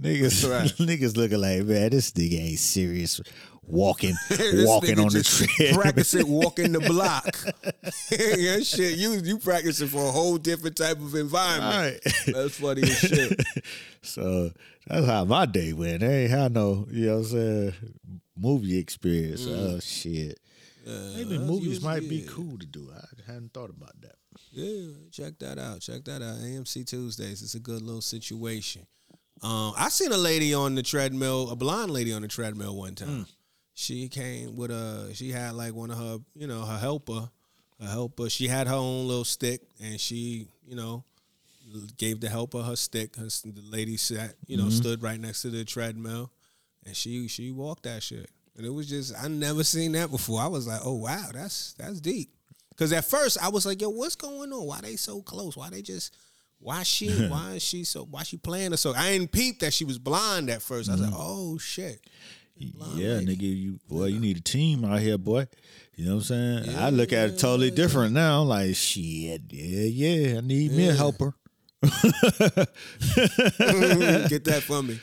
Niggas, right. niggas looking like, man, this nigga ain't serious. Walking on the trail. Practicing walking the block. Yeah, shit. You practicing for a whole different type of environment. Right. That's funny as shit. So that's how my day went. I ain't had no, you know what I'm saying, movie experience. Mm. Oh shit. Maybe movies might be cool to do. I hadn't thought about that. Yeah, check that out. AMC Tuesdays. It's a good little situation. I seen a lady on the treadmill, a blonde lady on the treadmill one time. Mm. She came with she had like one of her, you know, her helper. She had her own little stick and she, you know, gave the helper her stick. The lady sat, you know, mm-hmm. stood right next to the treadmill and she walked that shit. And it was just, I never seen that before. I was like, oh, wow, that's deep. Because at first I was like, yo, what's going on? Why they so close? Why she playing her so? I didn't peep that she was blind at first. Mm-hmm. I was like, oh, shit. Blind lady. Nigga, you need a team out here, boy. You know what I'm saying? Yeah, I look at it totally different now. I'm like, shit, I need me a helper. Get that for me.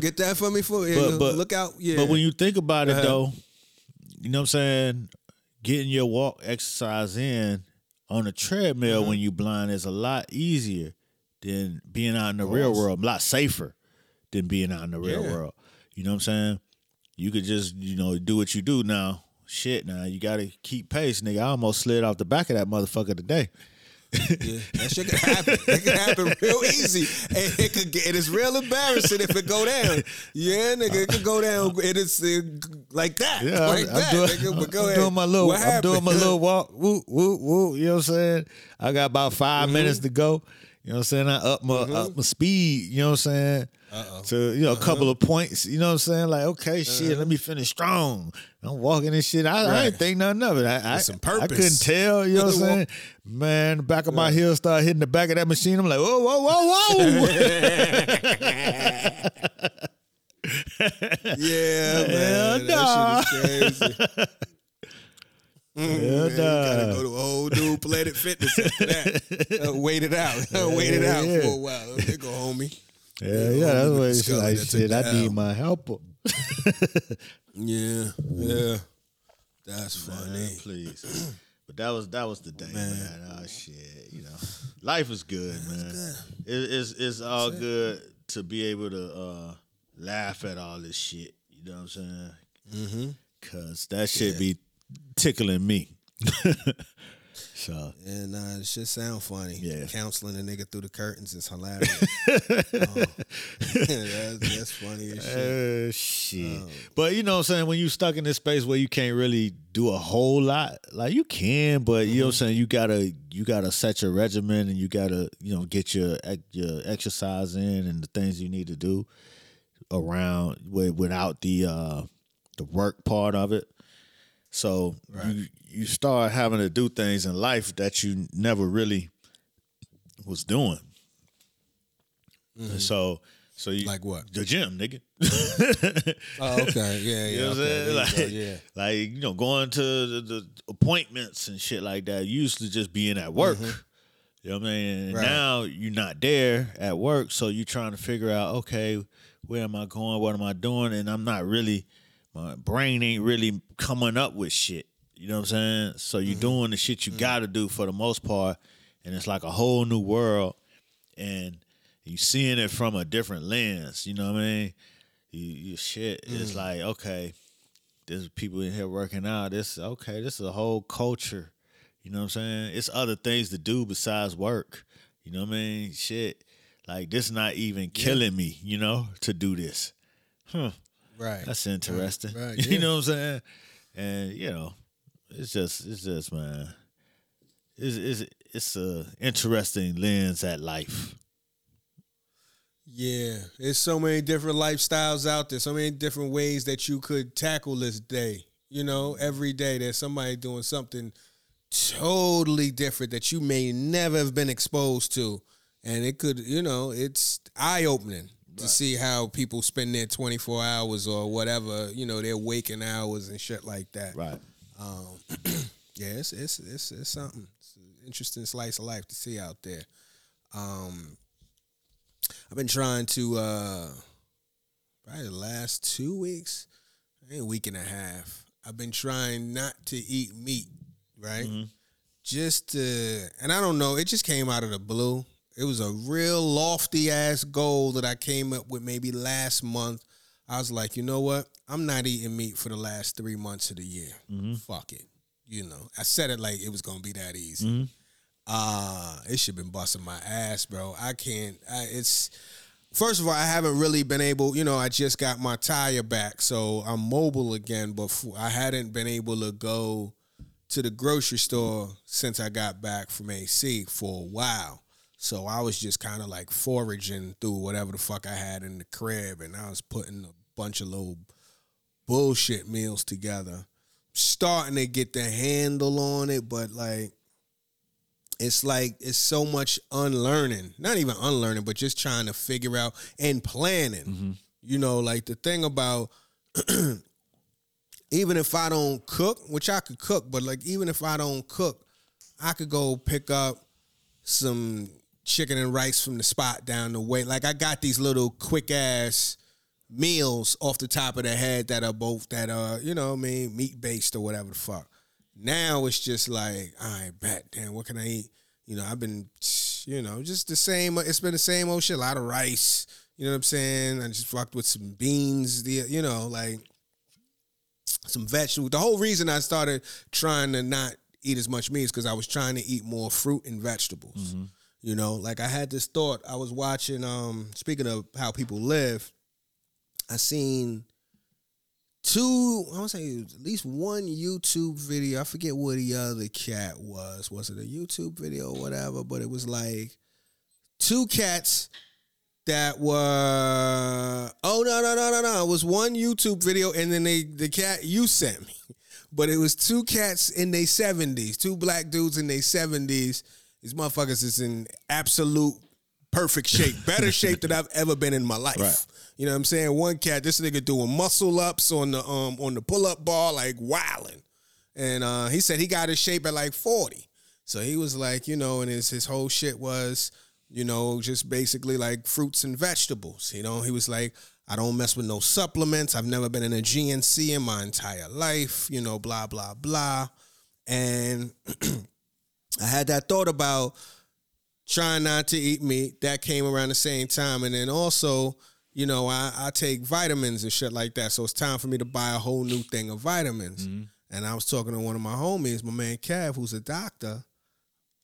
Get that for me for look out. Yeah. But when you think about it though, you know what I'm saying? Getting your walk exercise in on a treadmill when you blind is a lot easier than being out in the real world. A lot safer than being out in the real world. You know what I'm saying? You could just, you know, do what you do now. Shit, now you got to keep pace, nigga. I almost slid off the back of that motherfucker today. Yeah, that shit could happen. It could happen real easy. And it could get, it's real embarrassing if it go down. Yeah, nigga, it could go down. And it's like that. Yeah, I'm doing my little walk. Woo, woo, woo. You know what I'm saying? I got about 5 minutes to go. You know what I'm saying? I up my speed. You know what I'm saying? Uh-oh. To, you know, a couple of points, you know what I'm saying? Like, okay, shit, let me finish strong. I'm walking this shit. I didn't think nothing of it. Some purpose. I couldn't tell, you know what I'm saying? Man, the back of my heel started hitting the back of that machine. I'm like, whoa, whoa, whoa, whoa. Yeah, man. Nah. That shit is crazy. You gotta go to a whole new Planet Fitness after that. Wait it out for a while. There go, homie. Yeah, that's what it's like. Shit, I need my helper. Yeah. That's funny. Please. But that was the day, man. Oh shit, you know, life is good, man. It's all good to be able to laugh at all this shit. You know what I'm saying? Mm-hmm. Cause that shit be tickling me. So. And it shit sound funny. Yeah. Counseling a nigga through the curtains is hilarious. That's funny as shit. But you know what I'm saying, when you stuck in this space where you can't really do a whole lot, like you can, but you know what I'm saying, you gotta set your regimen and you gotta, you know, get your exercise in and the things you need to do around without the work part of it. So you start having to do things in life that you never really was doing. Mm-hmm. So you, like what? The gym, nigga. Oh, okay. Yeah, you know what I'm saying? Like, you know, going to the appointments and shit like that. You used to just being at work. Mm-hmm. You know what I mean? And now you're not there at work, so you're trying to figure out, okay, where am I going? What am I doing? And I'm not really... my brain ain't really coming up with shit. You know what I'm saying? So you're doing the shit you gotta do for the most part, and it's like a whole new world, and you seeing it from a different lens. You know what I mean? You shit. It's like, okay, there's people in here working out. This is a whole culture. You know what I'm saying? It's other things to do besides work. You know what I mean? Shit. Like, this not even killing me, you know, to do this. Huh. Right. That's interesting. Right, yeah. You know what I'm saying? And you know, it's just man. It's a interesting lens at life. Yeah. There's so many different lifestyles out there, so many different ways that you could tackle this day. You know, every day there's somebody doing something totally different that you may never have been exposed to. And it could, you know, it's eye-opening to see how people spend their 24 hours or whatever, you know, their waking hours and shit like that. Right. Yeah, it's something. It's an interesting slice of life to see out there. I've been trying to, probably the last 2 weeks, maybe a week and a half, I've been trying not to eat meat, right? Mm-hmm. Just to, and I don't know, it just came out of the blue. It was a real lofty-ass goal that I came up with maybe last month. I was like, you know what? I'm not eating meat for the last 3 months of the year. Mm-hmm. Fuck it. You know, I said it like it was going to be that easy. Mm-hmm. It should have been busting my ass, bro. I can't. It's first of all, I haven't really been able, you know, I just got my tire back, so I'm mobile again, but I hadn't been able to go to the grocery store since I got back from AC for a while. So I was just kind of like foraging through whatever the fuck I had in the crib, and I was putting a bunch of little bullshit meals together, starting to get the handle on it, but like, it's so much unlearning, not even unlearning, but just trying to figure out and planning. Mm-hmm. You know, like the thing about, even if I don't cook, which I could cook, but like, even if I don't cook, I could go pick up some chicken and rice from the spot down the way. Like I got these little quick ass meals off the top of the head that are both that are, you know what I mean, meat based or whatever the fuck. Now it's just like, all right, bet, damn, what can I eat? You know, I've been, you know, just the same. It's been the same old shit, a lot of rice. You know what I'm saying? I just fucked with some beans, you know, like some vegetables. The whole reason I started trying to not eat as much meat is because I was trying to eat more fruit and vegetables. Mm-hmm. You know, like I had this thought. I was watching, speaking of how people live, I seen I want to say at least one YouTube video. I forget what the other cat was. Was it a YouTube video or whatever? But it was like two cats that were... Oh, no. It was one YouTube video, and then the cat you sent me. But it was two cats in their 70s, two black dudes in their 70s. These motherfuckers is in absolute perfect shape, better shape than I've ever been in my life. Right. You know what I'm saying? One cat, this nigga doing muscle ups on the pull up bar, like wilding, and he said he got his shape at like 40. So he was like, you know, and his whole shit was, you know, just basically like fruits and vegetables. You know, he was like, I don't mess with no supplements. I've never been in a GNC in my entire life. You know, blah blah blah. And I had that thought about trying not to eat meat. That came around the same time, and then also, you know, I take vitamins and shit like that. So it's time for me to buy a whole new thing of vitamins. Mm-hmm. And I was talking to one of my homies, my man Cav, who's a doctor.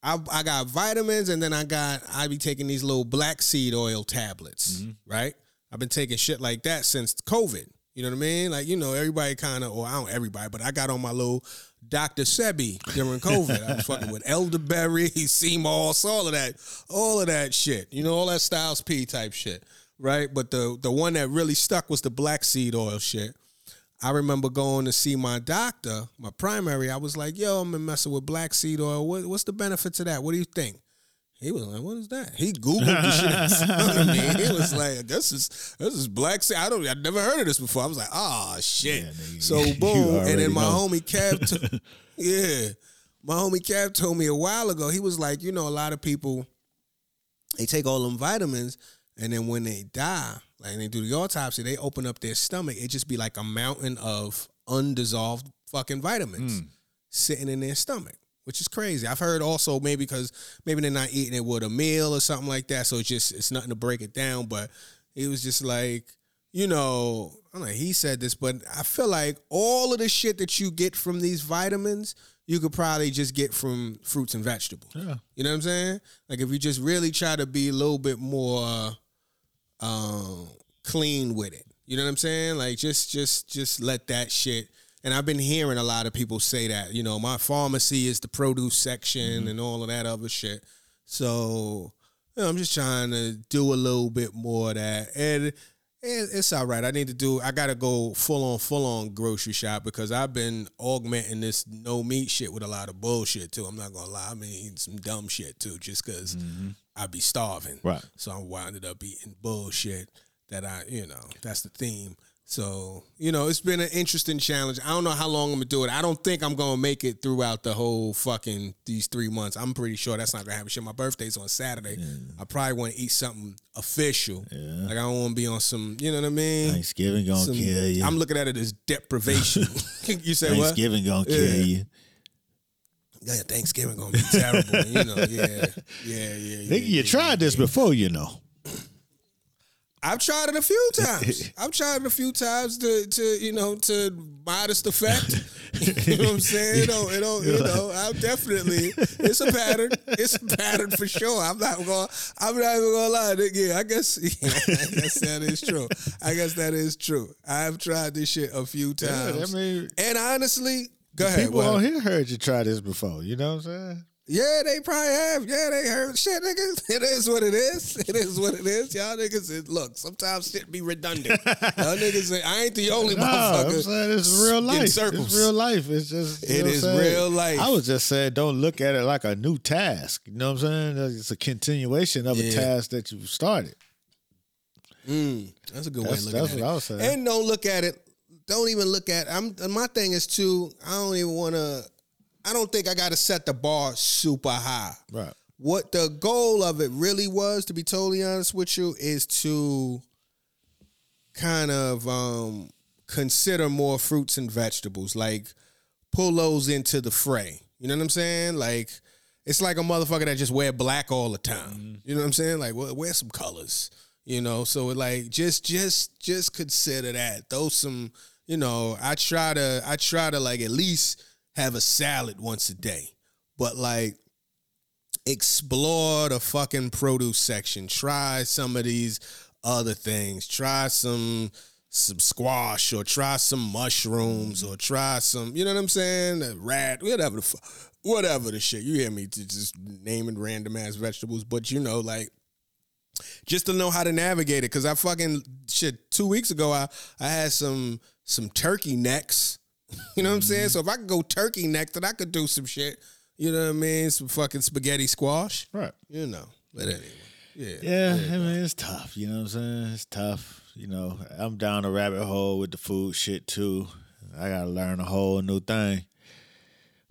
I got vitamins, and then I be taking these little black seed oil tablets, mm-hmm. right? I've been taking shit like that since COVID. You know what I mean? Like, you know, everybody kind of, or I don't everybody, but I got on my little Dr. Sebi during COVID. I was fucking with elderberry, sea moss, all of that shit. You know, all that Styles P type shit. Right, but the one that really stuck was the black seed oil shit. I remember going to see my doctor, my primary. I was like, yo, I'm been messing with black seed oil. What's the benefits of that? What do you think? He was like, what is that? He Googled the shit. You know what I mean? He was like, this is black seed. I've never heard of this before. I was like, ah, shit. Yeah, so boom. And then my homie Kev, my homie Kev told me a while ago, he was like, you know, a lot of people, they take all them vitamins, and then when they die, like they do the autopsy, they open up their stomach. It just be like a mountain of undissolved fucking vitamins sitting in their stomach, which is crazy. I've heard also maybe because maybe they're not eating it with a meal or something like that. So it's nothing to break it down. But it was just like, you know, I don't know, he said this, but I feel like all of the shit that you get from these vitamins, you could probably just get from fruits and vegetables. Yeah. You know what I'm saying? Like if you just really try to be a little bit more... clean with it. You know what I'm saying? Like just let that shit. And I've been hearing a lot of people say that, you know, my pharmacy is the produce section and all of that other shit. So, you know, I'm just trying to do a little bit more of that. And It's all right. I need to do, I got to go full on grocery shop because I've been augmenting this no meat shit with a lot of bullshit too. I'm not going to lie. I've been eating some dumb shit too just because I be starving. Right. So I winded up eating bullshit that I, you know, that's the theme. So, you know, it's been an interesting challenge. I don't know how long I'm going to do it. I don't think I'm going to make it throughout the whole fucking these 3 months. I'm pretty sure that's not going to happen. Shit, my birthday's on Saturday. Yeah. I probably want to eat something official. Yeah. Like, I don't want to be on some, you know what I mean? Thanksgiving going to kill you. I'm looking at it as deprivation. You say what? Thanksgiving going to kill you. Yeah, Thanksgiving going to be terrible. You know, yeah. Nigga, you tried this before, you know. I've tried it a few times. to you know, to modest effect. You know what I'm saying? You know, I'm definitely, it's a pattern. It's a pattern for sure. I'm not even gonna lie. Yeah, I guess that is true. I've tried this shit a few times. Yeah, I mean, and honestly, go ahead. People on here heard you try this before, you know what I'm saying? Yeah, they probably have. Yeah, they heard shit, niggas. It is what it is. Y'all niggas, look, sometimes shit be redundant. Y'all niggas, I ain't the only motherfucker. I'm saying it's real life. It's real life. It's just, it is real life. I was just saying, don't look at it like a new task. You know what I'm saying? It's a continuation of a task that you started. That's a good way to look at it. That's what I was saying. And don't look at it. Don't even look at it. My thing is, too, I don't even want to. I don't think I got to set the bar super high. Right. What the goal of it really was, to be totally honest with you, is to kind of consider more fruits and vegetables, like pull those into the fray. You know what I'm saying? Like, it's like a motherfucker that just wear black all the time. You know what I'm saying? Like, well, wear some colors, you know? So, like, just consider that. Those some, you know, I try to like at least have a salad once a day, but like explore the fucking produce section. Try some of these other things. Try some squash, or try some mushrooms, or try some, you know what I'm saying? A rat, whatever the shit. You hear me? Just naming random ass vegetables, but you know, like, just to know how to navigate it. Because I fucking shit 2 weeks ago, I had some turkey necks. You know what I'm saying? So if I could go turkey neck, then I could do some shit. You know what I mean? Some fucking spaghetti squash. Right. You know. But anyway. Yeah, I mean, it's tough. You know what I'm saying? It's tough. You know, I'm down a rabbit hole with the food shit, too. I got to learn a whole new thing.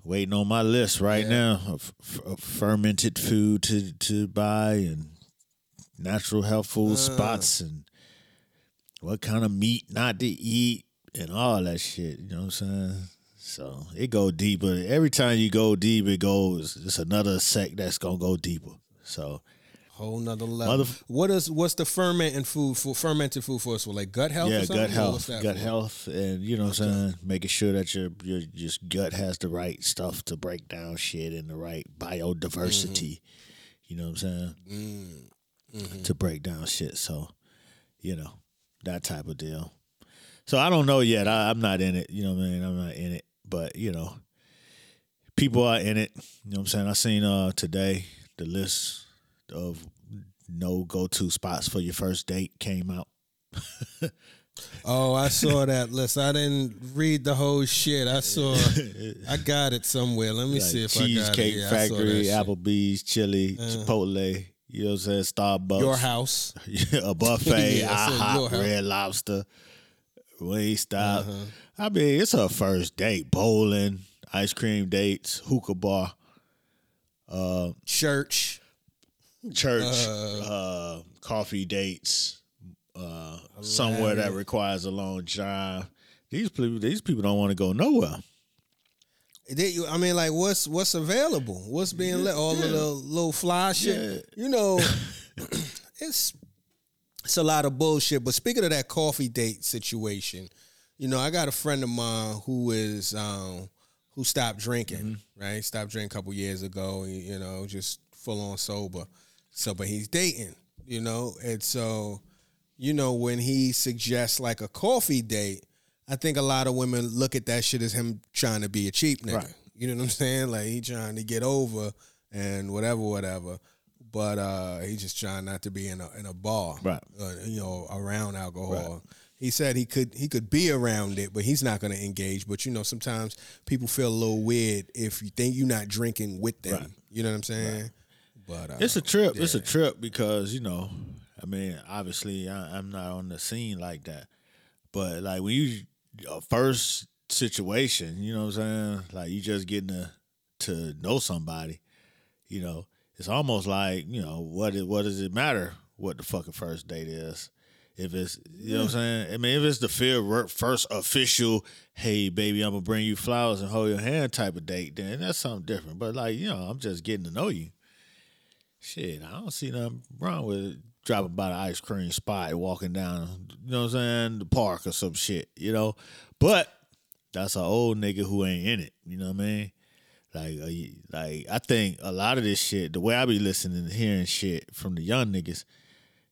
Waiting on my list right now of fermented food to buy, and natural health food spots, and what kind of meat not to eat, and all that shit, you know what I'm saying? So it go deeper. Every time you go deep, it goes, it's another sect that's gonna go deeper. So whole nother level. What's the fermented food for us? For like gut health? Yeah, or something? Gut health, and you know what I'm saying, making sure that your just gut has the right stuff to break down shit, and the right biodiversity. You know what I'm saying? To break down shit. So, you know, that type of deal. So I don't know yet. I'm not in it. You know what I mean? I'm not in it. But, you know, people are in it. You know what I'm saying? I seen today the list of no go-to spots for your first date came out. Oh, I saw that list. I didn't read the whole shit. I got it somewhere. Let me see if I got it. Cheesecake Factory, Applebee's, Chili, Chipotle. You know what I'm saying? Starbucks. Your house. A buffet. IHOP, Red Lobster. We stop. I mean, it's her first date. Bowling, ice cream dates, hookah bar, church, coffee dates, somewhere that requires a long drive. These people don't want to go nowhere. I mean, like, what's available? What's being let? All the little fly shit. Yeah. You know, It's a lot of bullshit. But speaking of that coffee date situation, you know, I got a friend of mine who stopped drinking, right? Stopped drinking a couple years ago, you know, just full on sober. So, but he's dating, you know? And so, you know, when he suggests like a coffee date, I think a lot of women look at that shit as him trying to be a cheap nigga. Right. You know what I'm saying? Like, he trying to get over and whatever. but he's just trying not to be in a bar, right. Around alcohol. Right. He said he could be around it, but he's not going to engage. But, sometimes people feel a little weird if you think you're not drinking with them. Right. You know what I'm saying? Right. But it's a trip. Yeah. It's a trip because, obviously I'm not on the scene like that. But, like, when you first situation, you know what I'm saying? Like, you just getting to know somebody, it's almost like, what does it matter what the fucking first date is? If it's, what I'm saying? If it's the first official, hey, baby, I'm going to bring you flowers and hold your hand type of date, then that's something different. But, like, I'm just getting to know you. Shit, I don't see nothing wrong with it. Dropping by the ice cream spot, walking down, the park or some shit, But that's an old nigga who ain't in it, you know what I mean? Like I think a lot of this shit, the way I be listening and hearing shit from the young niggas,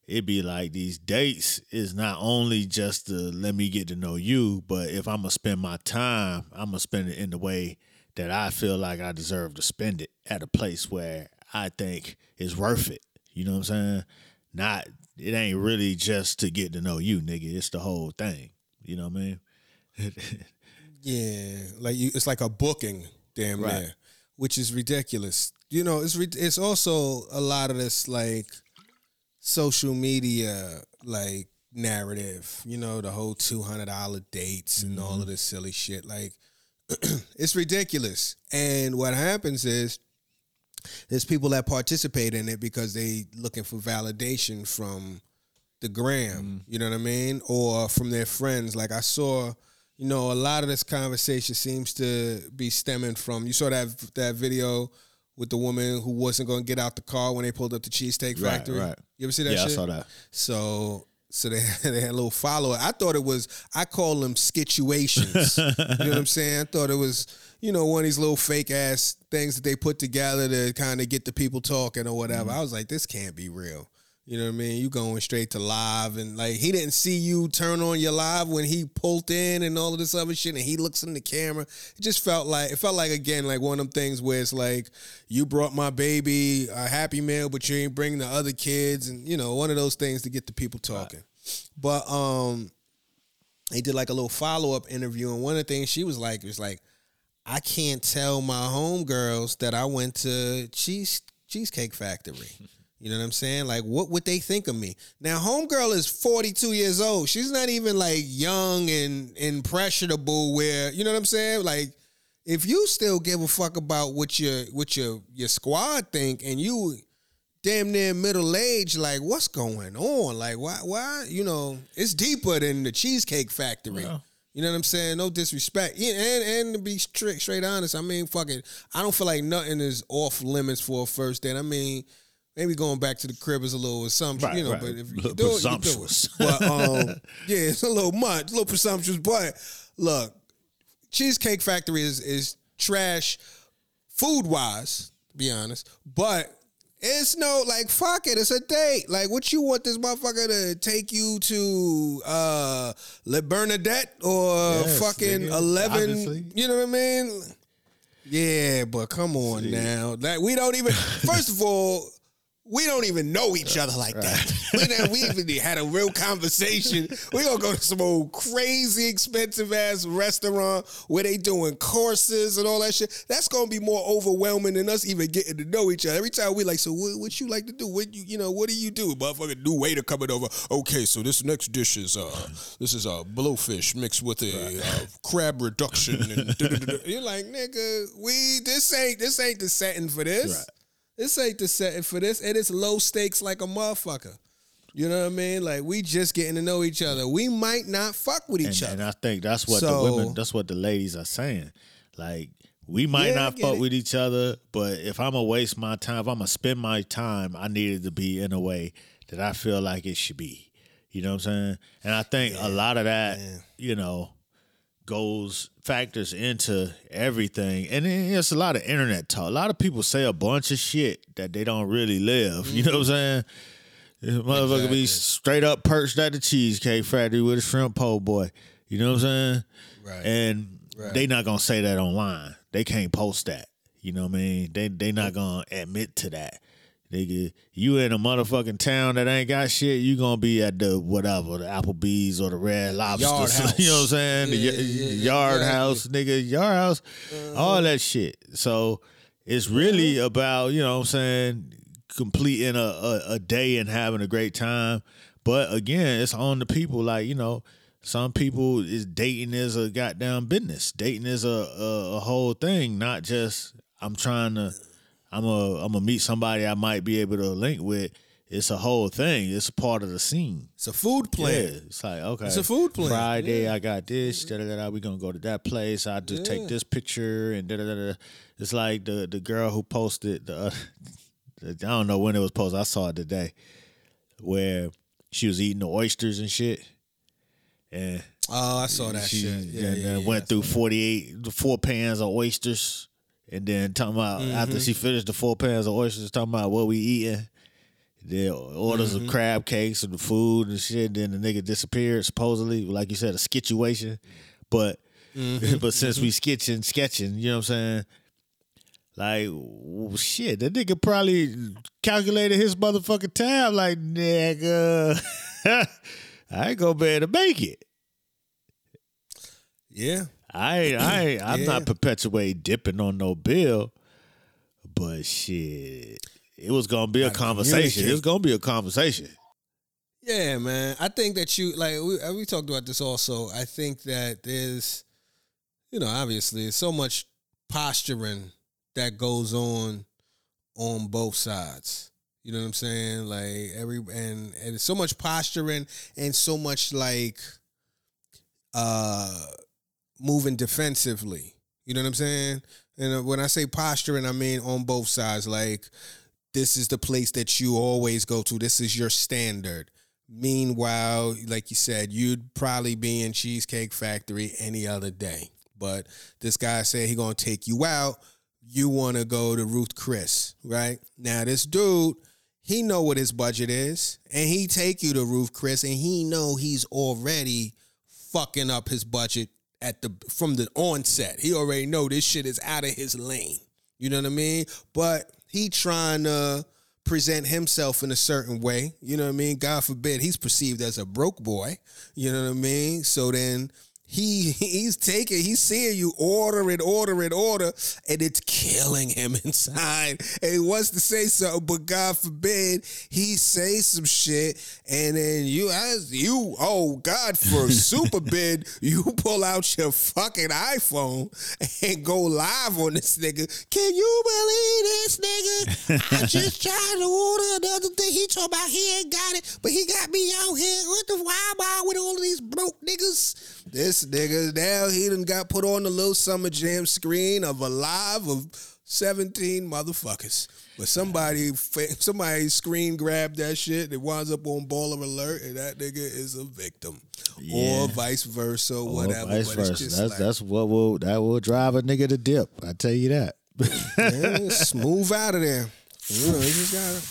it be like these dates is not only just to let me get to know you, but if I'm going to spend my time, I'm going to spend it in the way that I feel like I deserve to spend it at a place where I think is worth it. You know what I'm saying? Not, it ain't really just to get to know you, nigga. It's the whole thing. You know what I mean? Yeah. It's like a booking, damn right. Near, which is ridiculous. It's also a lot of this, social media, narrative. The whole $200 dates and all of this silly shit. It's ridiculous. And what happens is, there's people that participate in it because they looking for validation from the gram, you know what I mean? Or from their friends. I saw, a lot of this conversation seems to be stemming from, you saw that video with the woman who wasn't going to get out the car when they pulled up the Cheesesteak Factory. Right. You ever see that shit? Yeah, I saw that. So they had a little follow. I thought it was, I call them skituations. You know what I'm saying? I thought it was, one of these little fake ass things that they put together to kind of get the people talking or whatever. I was like, this can't be real. You know what I mean? You going straight to live, and he didn't see you turn on your live when he pulled in and all of this other shit, and he looks in the camera. It just felt like again, one of them things where it's you brought my baby a Happy Meal, but you ain't bringing the other kids, and one of those things to get the people talking. Right. But they did a little follow up interview, and one of the things she was like, it was like, I can't tell my homegirls that I went to Cheesecake Factory. You know what I'm saying? What would they think of me? Now, homegirl is 42 years old. She's not even, young and impressionable where, you know what I'm saying? If you still give a fuck about what your squad think and you damn near middle age, what's going on? Why? It's deeper than the Cheesecake Factory. Yeah. You know what I'm saying? No disrespect. Yeah, and to be straight honest, fucking, I don't feel like nothing is off limits for a first date. Maybe going back to the crib is a little assumption, right. But if you do it, you do it. But, yeah, it's a little much, a little presumptuous. But look, Cheesecake Factory is trash food-wise, to be honest. But it's no, fuck it, it's a date. What you want this motherfucker to take you to Le Bernadette or fucking 11? Obviously. You know what I mean? Yeah, but come on now. We don't even, first of all, we don't even know each other that. We even had a real conversation. We gonna go to some old crazy expensive ass restaurant where they doing courses and all that shit. That's gonna be more overwhelming than us even getting to know each other. Every time we so what you like to do? What what do you do? Motherfucking new waiter coming over. Okay, so this next dish is this is blowfish mixed with a crab reduction. And you're like, nigga, this ain't the setting for this. Right. This ain't the setting for this, and it's low stakes like a motherfucker. You know what I mean? We just getting to know each other. We might not fuck with each other. And I think that's what the women, that's what the ladies are saying. We might not fuck with each other, but if I'm going to waste my time, if I'm going to spend my time, I need it to be in a way that I feel like it should be. You know what I'm saying? And I think a lot of that, factors into everything. And then it's a lot of internet talk. A lot of people say a bunch of shit that they don't really live. You know what I'm saying? This motherfucker be straight up perched at the Cheesecake Factory with a shrimp po' boy. You know what I'm saying? Right. And they not gonna say that online. They can't post that. You know what I mean? They not gonna admit to that. Nigga, you in a motherfucking town that ain't got shit, you gonna be at the whatever, the Applebee's or the Red Lobster. Yard House. You know what I'm saying? Yeah, the Yard House, nigga, Yard House, all that shit. So it's really about, you know what I'm saying, completing a day and having a great time. But again, it's on the people. Like, you know, some people, is dating is a goddamn business. Dating is a whole thing, not just I'm gonna meet somebody I might be able to link with. It's a whole thing. It's a part of the scene. It's a food plan. Yeah, it's like, okay, it's a food plan. Friday, I got this. Da da da. We gonna go to that place. I just take this picture and da da da. It's like the girl who posted I don't know when it was posted. I saw it today, where she was eating the oysters and shit. And I saw that shit. Yeah, and went through 4 pans of oysters. And then talking about, after she finished the 4 pans of oysters, talking about what we eating. Then orders of crab cakes and the food and shit. Then the nigga disappeared, supposedly. Like you said, a skituation. But since we sketching, you know what I'm saying? Like, shit, that nigga probably calculated his motherfucking time. Like, nigga, I ain't gonna be able to make it. Yeah. I'm not perpetuating dipping on no bill, but shit, it was going to be a conversation. It's going to be a conversation. Yeah, man. I think that we talked about this also. I think that there's, obviously so much posturing that goes on both sides. You know what I'm saying? Like and so much posturing and so much like, moving defensively. You know what I'm saying? And when I say posturing, I mean on both sides. Like, this is the place that you always go to. This is your standard. Meanwhile, like you said, you'd probably be in Cheesecake Factory any other day. But this guy said he gonna take you out. You want to go to Ruth Chris, right? Now, this dude, he know what his budget is, and he take you to Ruth Chris, and he know he's already fucking up his budget from the onset. He already know this shit is out of his lane. You know what I mean? But he trying to present himself in a certain way. You know what I mean? God forbid he's perceived as a broke boy. You know what I mean? So then he's seeing you order, and it's killing him inside. And he wants to say something, but God forbid he say some shit, and then God forbid, you pull out your fucking iPhone and go live on this nigga. Can you believe this nigga? I just tried to order another thing. He talking about he ain't got it, but he got me out here. Why am I with all of these broke niggas? This nigga, now he done got put on the little Summer Jam screen of a live of 17 motherfuckers. But somebody screen grabbed that shit. It winds up on Baller Alert, and that nigga is a victim. Yeah. Or vice versa, or whatever. Vice versa. That's what will drive a nigga to dip. I tell you that. Yeah, smooth out of there. You know, you just gotta...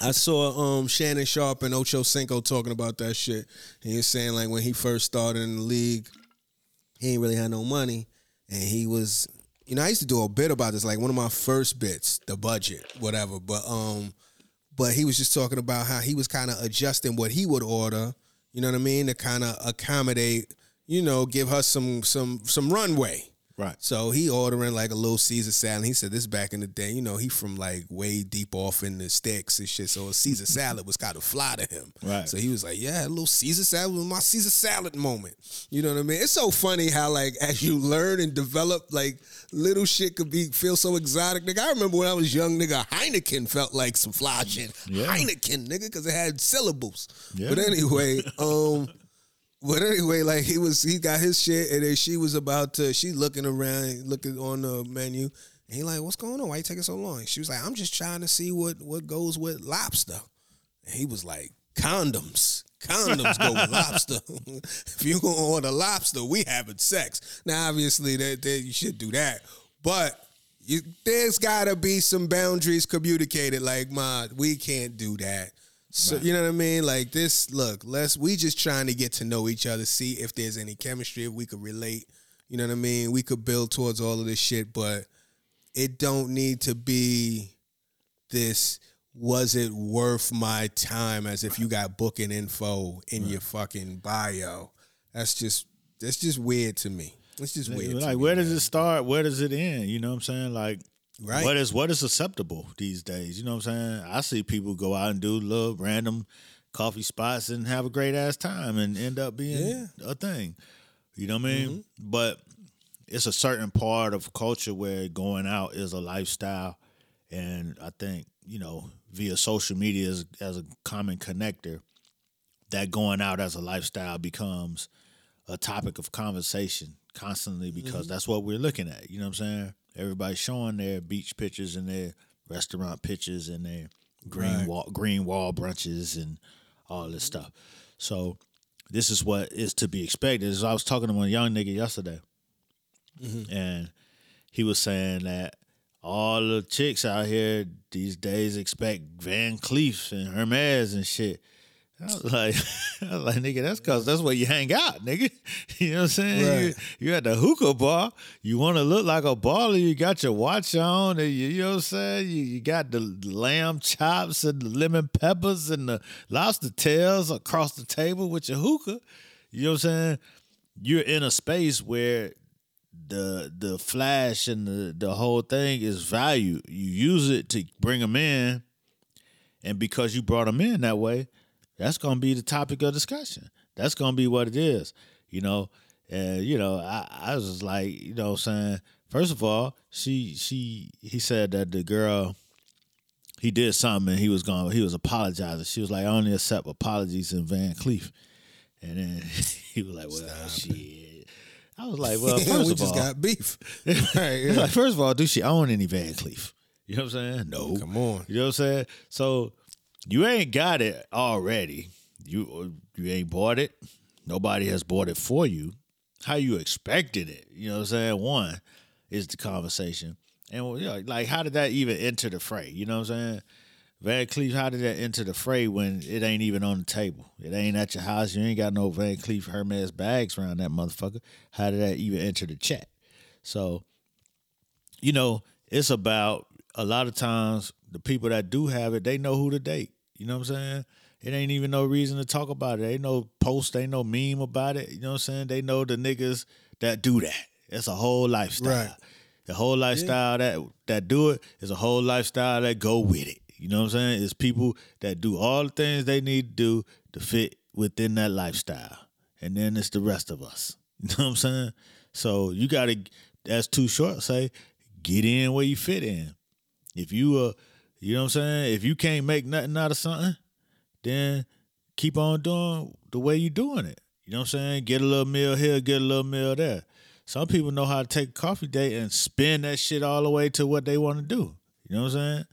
I saw Shannon Sharp and Ocho Cinco talking about that shit. He was saying, like, when he first started in the league, he ain't really had no money. And he was, I used to do a bit about this, like one of my first bits, the budget, whatever. But he was just talking about how he was kind of adjusting what he would order, you know what I mean, to kind of accommodate, give her some runway. Right. So he ordering like a little Caesar salad. He said this back in the day, he from like way deep off in the sticks and shit. So a Caesar salad was kind of fly to him. Right. So he was like, yeah, a little Caesar salad was my Caesar salad moment. You know what I mean? It's so funny how like as you learn and develop, like little shit could feel so exotic. Nigga, I remember when I was young, nigga, Heineken felt like some fly shit. Yeah. Heineken, nigga, because it had syllables. Yeah. But anyway, like he got his shit, and then she was she looking around, looking on the menu, and he like, what's going on? Why you taking so long? She was like, I'm just trying to see what goes with lobster. And he was like, condoms. Condoms go with lobster. If you gonna order lobster, we having sex. Now, obviously, that you should do that, but there's gotta be some boundaries communicated. Like, we can't do that. So, you know what I mean? Like this, look, we just trying to get to know each other, see if there's any chemistry, if we could relate, you know what I mean? We could build towards all of this shit, but it don't need to be this, was it worth my time, as if you got booking info in your fucking bio? That's just weird to me. It's just weird. Like, where does it start? Where does it end? You know what I'm saying? Like, right. What is acceptable these days? You know what I'm saying? I see people go out and do little random coffee spots and have a great ass time and end up being a thing. You know what I mean? Mm-hmm. But it's a certain part of culture where going out is a lifestyle. And I think, you know, via social media as a common connector, that going out as a lifestyle becomes a topic of conversation constantly, because that's what we're looking at. You know what I'm saying? Everybody's showing their beach pictures and their restaurant pictures and their green wall brunches and all this stuff. So this is what is to be expected. As I was talking to one young nigga yesterday, and he was saying that all the chicks out here these days expect Van Cleefs and Hermes and shit. I was like, nigga, that's because that's where you hang out, nigga. You know what I'm saying? Right. You at the hookah bar. You want to look like a baller. You got your watch on. And you know what I'm saying? You got the lamb chops and the lemon peppers and the lobster tails across the table with your hookah. You know what I'm saying? You're in a space where the flash and the whole thing is value. You use it to bring them in. And because you brought them in that way, that's going to be the topic of discussion. That's going to be what it is, you know. And, you know, I was just like, you know what I'm saying? First of all, he said that the girl, he did something and he was apologizing. She was like, I only accept apologies in Van Cleef. And then he was like, well, shit. I was like, well, first we of just all. Got beef. Right, yeah. Like, first of all, do she own any Van Cleef? You know what I'm saying? No. Come on. You know what I'm saying? So, you ain't got it already. You ain't bought it. Nobody has bought it for you. How you expected it? You know what I'm saying? One is the conversation. And well, yeah, like, how did that even enter the fray? You know what I'm saying? Van Cleef, how did that enter the fray when it ain't even on the table? It ain't at your house. You ain't got no Van Cleef Hermes bags around that motherfucker. How did that even enter the chat? So, you know, it's about a lot of times the people that do have it, they know who to date. You know what I'm saying? It ain't even no reason to talk about it. There ain't no post, ain't no meme about it. You know what I'm saying? They know the niggas that do that. It's a whole lifestyle. Right. The whole lifestyle that do it is a whole lifestyle that go with it. You know what I'm saying? It's people that do all the things they need to do to fit within that lifestyle. And then it's the rest of us. You know what I'm saying? So you got to, that's too short, say, get in where you fit in. If you are... You know what I'm saying? If you can't make nothing out of something, then keep on doing the way you're doing it. You know what I'm saying? Get a little meal here, get a little meal there. Some people know how to take a coffee date and spend that shit all the way to what they want to do. You know what I'm saying?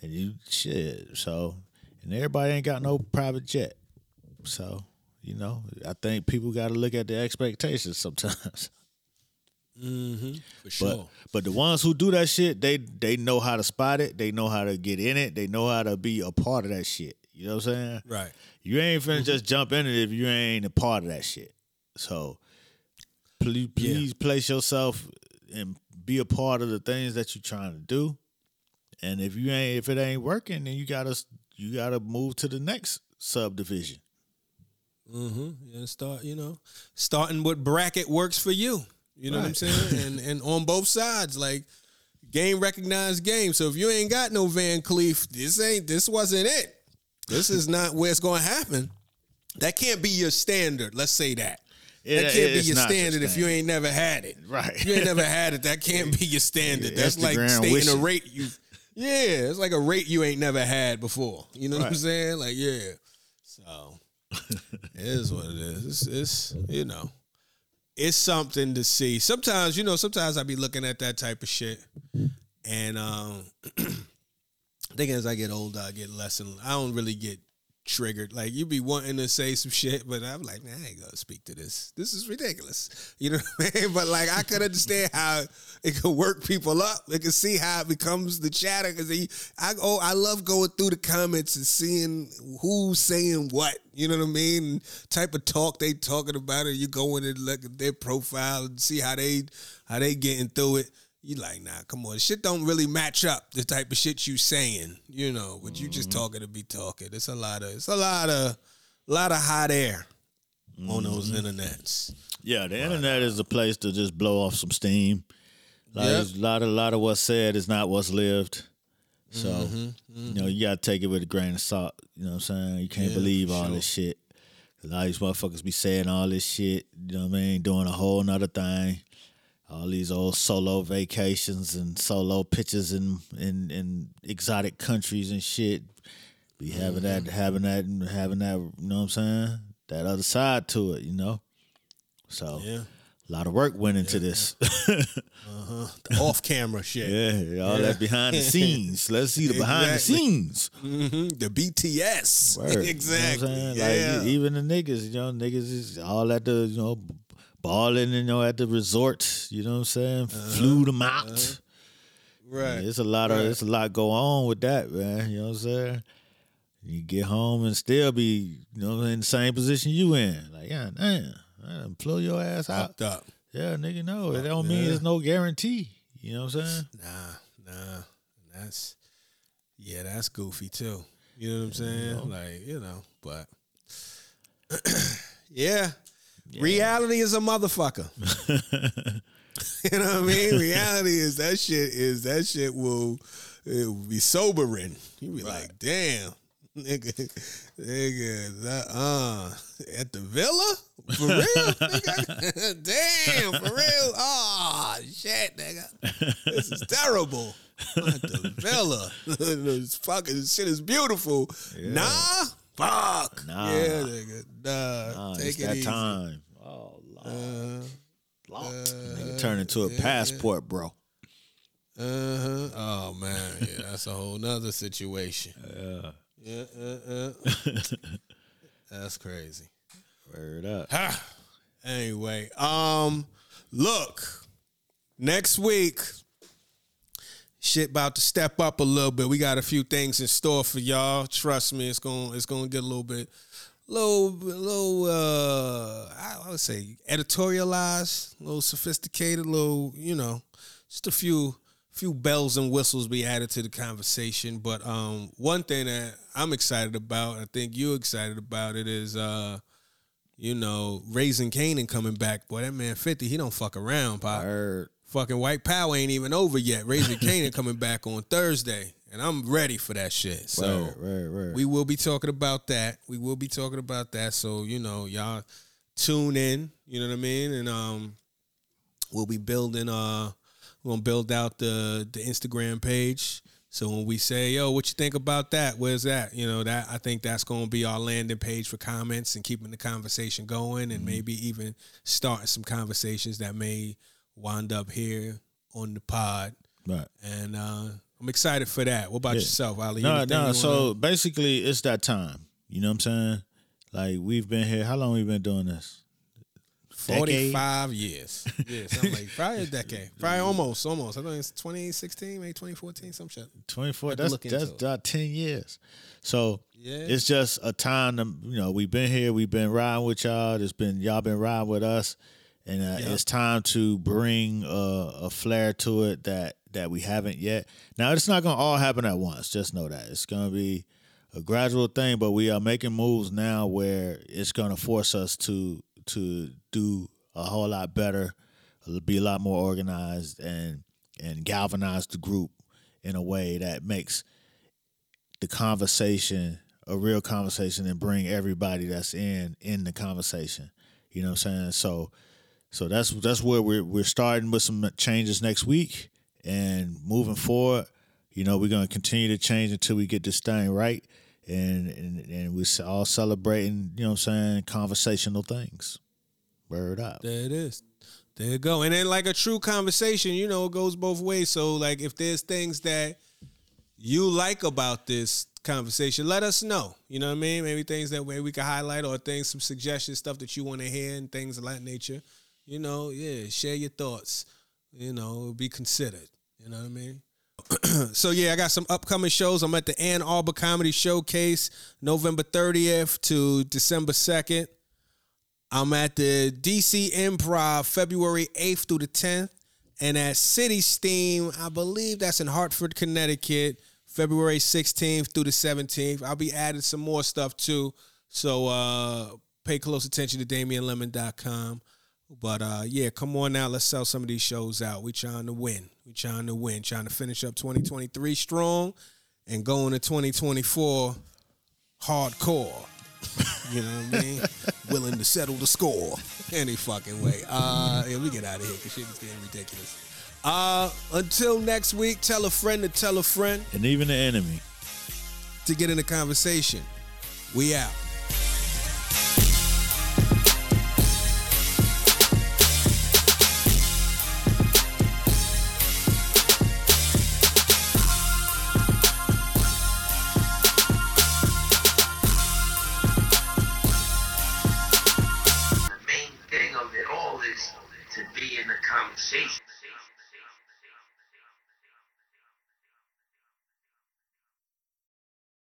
And you shit. So, and everybody ain't got no private jet. So, you know, I think people got to look at their expectations sometimes. Mm-hmm. For sure. But the ones who do that shit, they know how to spot it. They know how to get in it. They know how to be a part of that shit. You know what I'm saying? Right. You ain't finna just jump in it if you ain't a part of that shit. So please place yourself and be a part of the things that you're trying to do. And if it ain't working, then you gotta move to the next subdivision. Mm-hmm. Yeah, starting what bracket works for you. You know what I'm saying? And on both sides, like, game recognized game. So if you ain't got no Van Cleef, this wasn't it. This is not where it's going to happen. That can't be your standard. Let's say that. That can't be your standard if you ain't never had it. Right. You ain't never had it. That can't be your standard. That's like stating a rate you. Yeah, it's like a rate you ain't never had before. You know what I'm saying? Like, yeah. So it is what it is. It's you know. It's something to see. Sometimes, you know, I be looking at that type of shit. And thinking as I get older, I get less and I don't really get triggered. Like, you be wanting to say some shit, but I'm like, nah, I ain't going to speak to this. This is ridiculous. You know what I mean? But, like, I could understand how it could work people up. It could see how it becomes the chatter. Because I love going through the comments and seeing who's saying what. You know what I mean? Type of talk they talking about, and you go in and look at their profile and see how they getting through it. you like, nah, come on. Shit don't really match up the type of shit you saying, you know, but you just talking to be talking. It's a lot of hot air on those internets. Yeah, the internet is a place to just blow off some steam. Like, a lot of what's said is not what's lived. So, you know, you got to take it with a grain of salt. You know what I'm saying? You can't believe all this shit. A lot of these motherfuckers be saying all this shit, you know what I mean, doing a whole nother thing. All these old solo vacations and solo pictures in exotic countries and shit. Be having that, you know what I'm saying? That other side to it, you know? So, a lot of work went into this. The off-camera shit. Yeah, all that behind the scenes. Let's see the behind the scenes. The BTS. Word. Exactly. You know what I'm saying? Like, even the niggas, you know, niggas is all at the, you know, balling, you know, at the resort. You know what I'm saying? Flew them out. Right. Yeah, it's a lot going on with that, man. You know what I'm saying? You get home and still be, you know, in the same position you in. Like, yeah, damn. Blow your ass out. Up. Yeah, nigga, no. It don't mean there's no guarantee. You know what I'm saying? Nah. That's goofy too. You know what I'm saying? Like, you know, but reality is a motherfucker. You know what I mean? Reality is that shit will be sobering. You be like, damn. Nigga, at the villa? For real, nigga? Damn, for real? Oh, shit, nigga. This is terrible. At the villa. This fucking shit is beautiful. Yeah. Nah? Fuck. Nah. Yeah, nigga. Nah. Take it easy. It's that time. Oh, Lord. Nigga, turn into a passport, bro. Oh, man. Yeah, that's a whole nother situation. Yeah. That's crazy. Word up. Ha! Anyway, look, next week, shit about to step up a little bit. We got a few things in store for y'all. Trust me, it's gonna get a little I would say editorialized, a little sophisticated, a little, you know, just a few bells and whistles be added to the conversation. But one thing that I'm excited about, I think you're excited about it, is, you know, Raising Kanan coming back. Boy, that man 50, he don't fuck around, Pop. Fucking White Power ain't even over yet. Raising Kanan coming back on Thursday, and I'm ready for that shit. So we will be talking about that. So, you know, y'all tune in, you know what I mean? And we'll be building... We're going to build out the Instagram page. So when we say, yo, what you think about that? Where's that? You know, that I think that's going to be our landing page for comments and keeping the conversation going, and maybe even starting some conversations that may wind up here on the pod. Right. And I'm excited for that. What about yourself, Ali? No. So basically it's that time. You know what I'm saying? Like, we've been here. How long have we been doing this? 45 years. Yeah, something like probably a decade. Probably almost. I think it's 2016, maybe 2014, some shit. 2014, that's about 10 years. So it's just a time to, you know, we've been here, we've been riding with y'all, y'all been riding with us, and it's time to bring a flair to it that we haven't yet. Now, it's not going to all happen at once. Just know that. It's going to be a gradual thing, but we are making moves now where it's going to force us to do a whole lot better, be a lot more organized, and galvanize the group in a way that makes the conversation a real conversation and bring everybody that's in the conversation. You know what I'm saying? So that's where we're starting with some changes next week, and moving forward, you know, we're gonna continue to change until we get this thing right. And we're all celebrating, you know what I'm saying, conversational things. Word up. There it is. There you go. And then, like, a true conversation, you know, it goes both ways. So, like, if there's things that you like about this conversation, let us know. You know what I mean? Maybe things that we can highlight, or things, some suggestions, stuff that you want to hear and things of that nature. You know, share your thoughts. You know, be considered. You know what I mean? So, I got some upcoming shows. I'm at the Ann Arbor Comedy Showcase, November 30th to December 2nd. I'm at the DC Improv, February 8th through the 10th. and at City Steam, I believe that's in Hartford, Connecticut, February 16th through the 17th. I'll be adding some more stuff too, so pay close attention to DamienLemon.com. But yeah, come on now, let's sell some of these shows out. We trying to win. Trying to finish up 2023 strong and go into 2024 hardcore. You know what I mean? Willing to settle the score any fucking way. Yeah, we get out of here because shit is getting ridiculous. Until next week, tell a friend to tell a friend. And even the enemy. To get in the conversation. We out. Jeez.